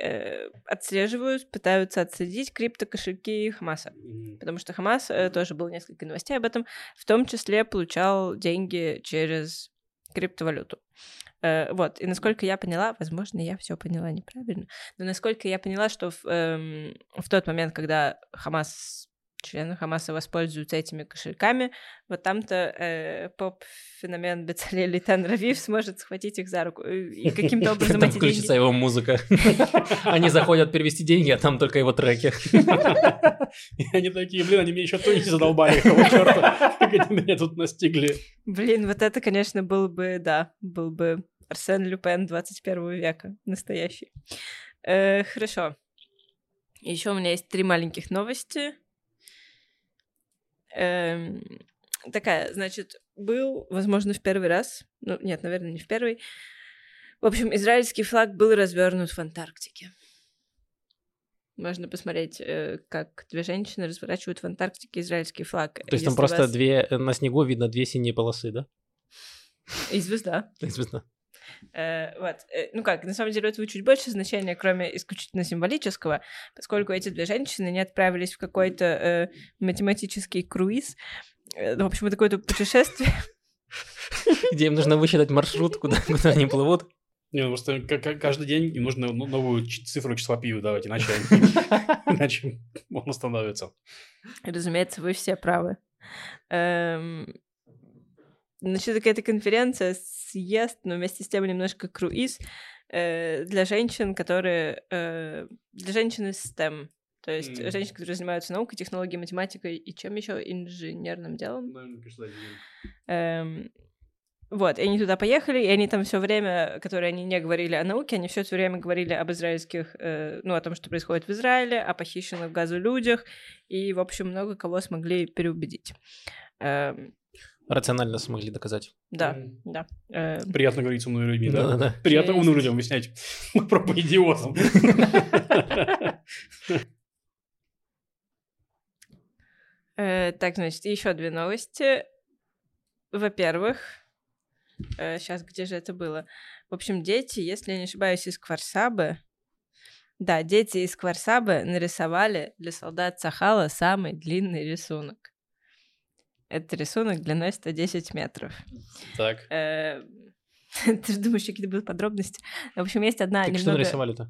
отслеживают, пытаются отследить криптокошельки ХАМАСа. Потому что ХАМАС, тоже было несколько новостей об этом, в том числе получал деньги через криптовалюту. Вот, и насколько я поняла, возможно, я все поняла неправильно, но насколько я поняла, что в тот момент, когда ХАМАС, члены ХАМАСа воспользуются этими кошельками, вот там-то поп-феномен Бецалель Смотрич сможет схватить их за руку и каким-то образом эти деньги... Там включится его музыка. Они заходят перевести деньги, а там только его треки. И они такие, блин, они меня еще то не задолбали, кого черта, как они меня тут настигли. Блин, вот это, конечно, был бы, да, был бы Арсен Люпен 21 века, настоящий. Хорошо. Еще у меня есть 3 маленьких новости. Такая, значит, был, возможно, в первый раз, ну, нет, наверное, не в первый. В общем, израильский флаг был развернут в Антарктике. Можно посмотреть, как 2 женщины разворачивают в Антарктике израильский флаг. То есть там просто вас... 2, на снегу видно 2 синие полосы, да? И звезда. И звезда. Вот. Ну как, на самом деле у этого чуть больше значения, кроме исключительно символического, поскольку эти 2 женщины не отправились в какой-то математический круиз, в общем, такое-то путешествие. Где им нужно высчитать маршрут, куда они плывут. Не, ну просто каждый день им нужно новую цифру числопию давать, иначе он остановится. Разумеется, вы все правы. Значит, какая-то конференция, съезд, но вместе с тем немножко круиз для женщин, которые... для женщин из STEM. То есть женщин, которые занимаются наукой, технологией, математикой и чем еще инженерным делом. Вот, и они туда поехали, и они там все время, которое они не говорили о науке, они все это время говорили об израильских, ну, о том, что происходит в Израиле, о похищенных в Газу людях, и, в общем, много кого смогли переубедить. Рационально смогли доказать. Да, да. Приятно говорить с умными людьми, да? Да. Приятно умным людям объяснять. Мы про идиотов. Так, значит, еще 2 новости. Во-первых, сейчас, где же это было? В общем, дети, если я не ошибаюсь, из Кварсабы... Да, дети из Кварсабы нарисовали для солдат Цахала самый длинный рисунок. Это рисунок длиной 110 метров. Так. Ты же думаешь, какие-то будут подробности? В общем, есть одна так немного... Так что нарисовали-то?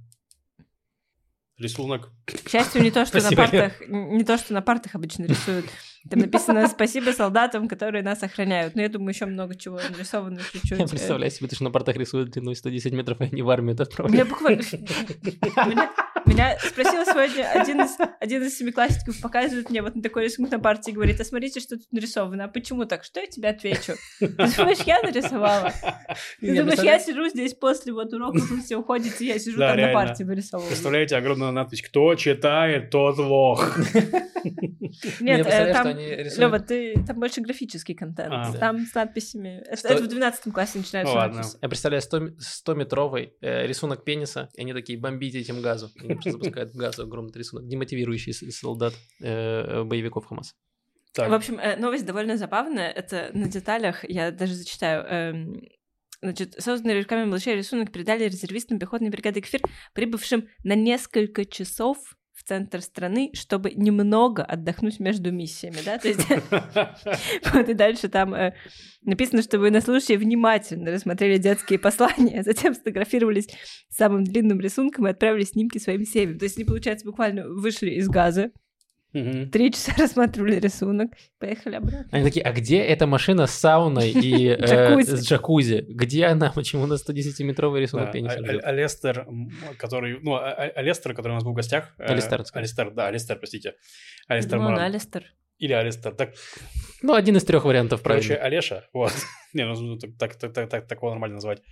Рисунок. К счастью, не то, что на партах, не то, что на партах обычно рисуют. Там написано «Спасибо солдатам, которые нас охраняют». Но я думаю, еще много чего нарисовано чуть-чуть. Я представляю себе, ты же на партах рисуют длиной 110 метров, и они в армию это отправляют. Я буквально... Меня спросил сегодня один из 7-классников, показывает мне вот на такой рисунок на партии, говорит, а смотрите, что тут нарисовано, а почему так? Что я тебе отвечу? Ты думаешь, я нарисовала? Ты думаешь, я сижу здесь после вот уроков, вы все уходите, я сижу там на партии вырисовываю. Представляете, огромная надпись, кто читает, тот лох. Нет, там, Лёва, ты там больше графический контент, там с надписями. Это в 12 классе начинается надпись. Я представляю 100-метровый рисунок пениса, и они такие, бомбите этим газом. Они просто запускают в газу огромный рисунок, демотивирующий солдат боевиков ХАМАСа. В общем, новость довольно забавная. Это на деталях, я даже зачитаю. Значит, созданный руками малышей рисунок передали резервистам пехотной бригады «Кефир», прибывшим на несколько часов в центр страны, чтобы немного отдохнуть между миссиями, да, то есть вот и дальше там написано, что вы на слушании внимательно рассмотрели детские послания, затем сфотографировались с самым длинным рисунком и отправили снимки своим семьям, то есть они, получается, буквально вышли из Газы, 3 часа рассматривали рисунок, поехали обратно. Они такие, а где эта машина с сауной и с джакузи? Где она? Почему у нас 110-метровый рисунок? Алистер, который... Ну, Алистер, который у нас был в гостях. Алистер, да, Алистер, простите. Алистер Моран. Алистер. Или Алистер. Ну, один из 3 вариантов, правильно. Короче, Алеша, вот. Не, ну, так его нормально называть.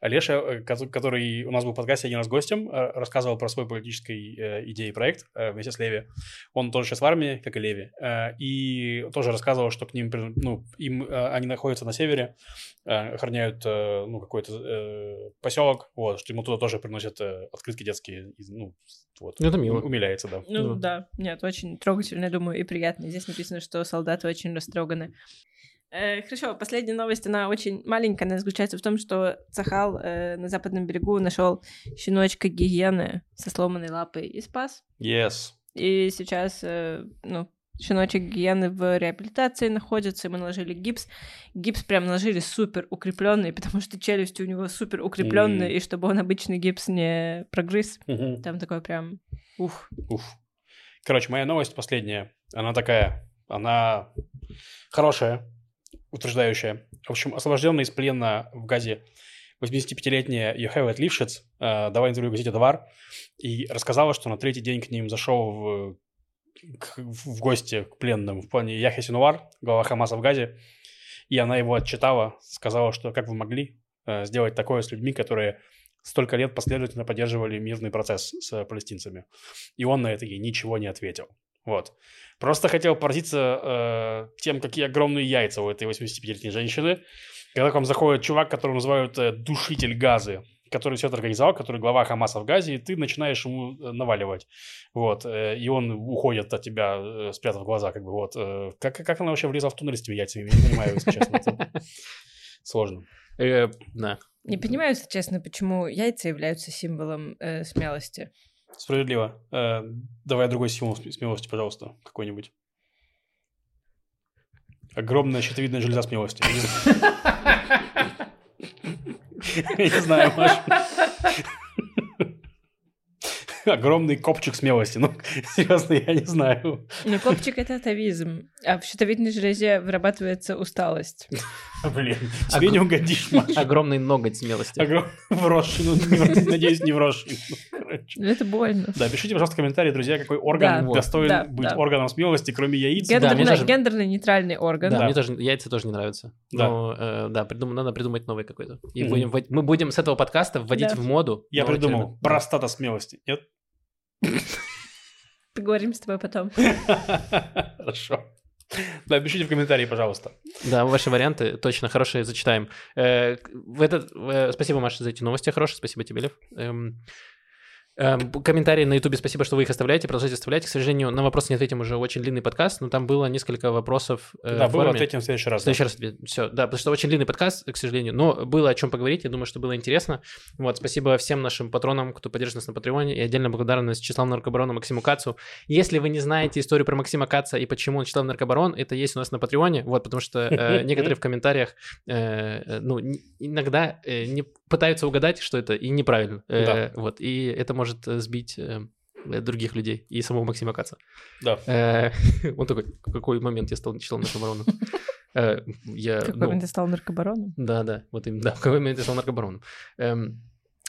Алеша, который у нас был в подкасте один раз гостем, рассказывал про свой политический идеи и проект вместе с Леви. Он тоже сейчас в армии, как и Леви. И тоже рассказывал, что к ним, ну, они находятся на севере, охраняют какой-то поселок, вот, что ему туда тоже приносят открытки детские. Ну, вот. Это мило. Умиляется, да. Ну да, нет, очень трогательно, думаю, и приятно. Здесь написано, что солдаты очень растроганы. Хорошо, последняя новость, она очень маленькая, она заключается в том, что Цахал на западном берегу нашел щеночка гиены со сломанной лапой и спас. Yes. И сейчас, щеночек гиены в реабилитации находится, ему наложили гипс. Гипс прям наложили супер укрепленный, потому что челюсть у него супер укрепленная, и чтобы он обычный гипс не прогрыз, там такой прям ух. Короче, моя новость последняя, она такая, она хорошая. Утверждающая. В общем, освобожденная из плена в Газе 85-летняя Йохевет Лившиц дала интервью газете «Товар» и рассказала, что на 3-й день к ним зашел в гости к пленным в плане Яхья Синуар, глава ХАМАСа в Газе, и она его отчитала, сказала, что как вы могли сделать такое с людьми, которые столько лет последовательно поддерживали мирный процесс с палестинцами. И он на это ей ничего не ответил. Вот. Просто хотел поразиться тем, какие огромные яйца у этой 85-летней женщины. Когда к вам заходит чувак, которого называют душитель Газы, который все это организовал, который глава ХАМАСа в Газе, и ты начинаешь ему наваливать. Вот. И он уходит от тебя, спрятав глаза. Как бы, вот. Как она вообще влезла в туннель с этими яйцами? Я не понимаю, если честно. Сложно. Не понимаю, если честно, почему яйца являются символом смелости. Справедливо. Давай другой символ смелости, пожалуйста, какой-нибудь. Огромная щитовидная железа смелости. Я не знаю, Маша. Огромный копчик смелости. Ну, серьезно, я не знаю. Ну, копчик — это атовизм. А в щитовидной железе вырабатывается усталость. Блин, тебе не угодишь, Маша. Огромный ноготь смелости. Вросший, надеюсь, не вросший. Это больно. Да, пишите, пожалуйста, в комментарии, друзья, какой орган достоин быть органом смелости, кроме яиц. Гендерно-нейтральный орган. Да, мне тоже яйца тоже не нравятся. Да. Да, надо придумать новый какой-то. Мы будем с этого подкаста вводить в моду. Я придумал. Простата смелости. Нет? Поговорим с тобой потом. Хорошо. Да, пишите в комментарии, пожалуйста. Да, ваши варианты точно хорошие, зачитаем. Спасибо, Маша, за эти новости хорошие. Спасибо тебе, Лев. Комментарии на Ютубе, спасибо, что вы их оставляете, продолжайте оставлять. К сожалению, на вопросы не ответим, уже очень длинный подкаст, но там было несколько вопросов. Да, было, ответим в следующий раз. В следующий раз все, да, потому что очень длинный подкаст, к сожалению, но было о чем поговорить, я думаю, что было интересно. Вот, спасибо всем нашим патронам, кто поддержит нас на Патреоне, и отдельно благодарность тщеславному наркобарону Максиму Кацу. Если вы не знаете историю про Максима Каца и почему он тщеславный наркобарон, это есть у нас на Патреоне, вот, потому что некоторые в комментариях, иногда не пытаются угадать, что это, и неправильно. Вот, и это может сбить других людей и самого Максима Каца. Да. Он такой, в какой момент я стал наркобароном? В какой момент я стал наркобароном? Да, вот именно, в какой момент я стал наркобароном.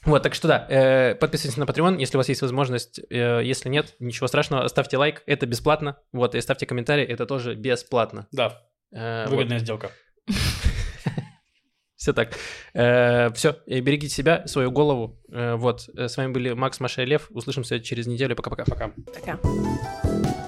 Вот, так что да, подписывайтесь на Patreon, если у вас есть возможность, если нет, ничего страшного, ставьте лайк, это бесплатно, вот, и ставьте комментарий, это тоже бесплатно. Да, выгодная сделка. Все так. Все, берегите себя, свою голову. Вот, с вами были Макс, Маша и Лев. Услышимся через неделю. Пока-пока. Пока.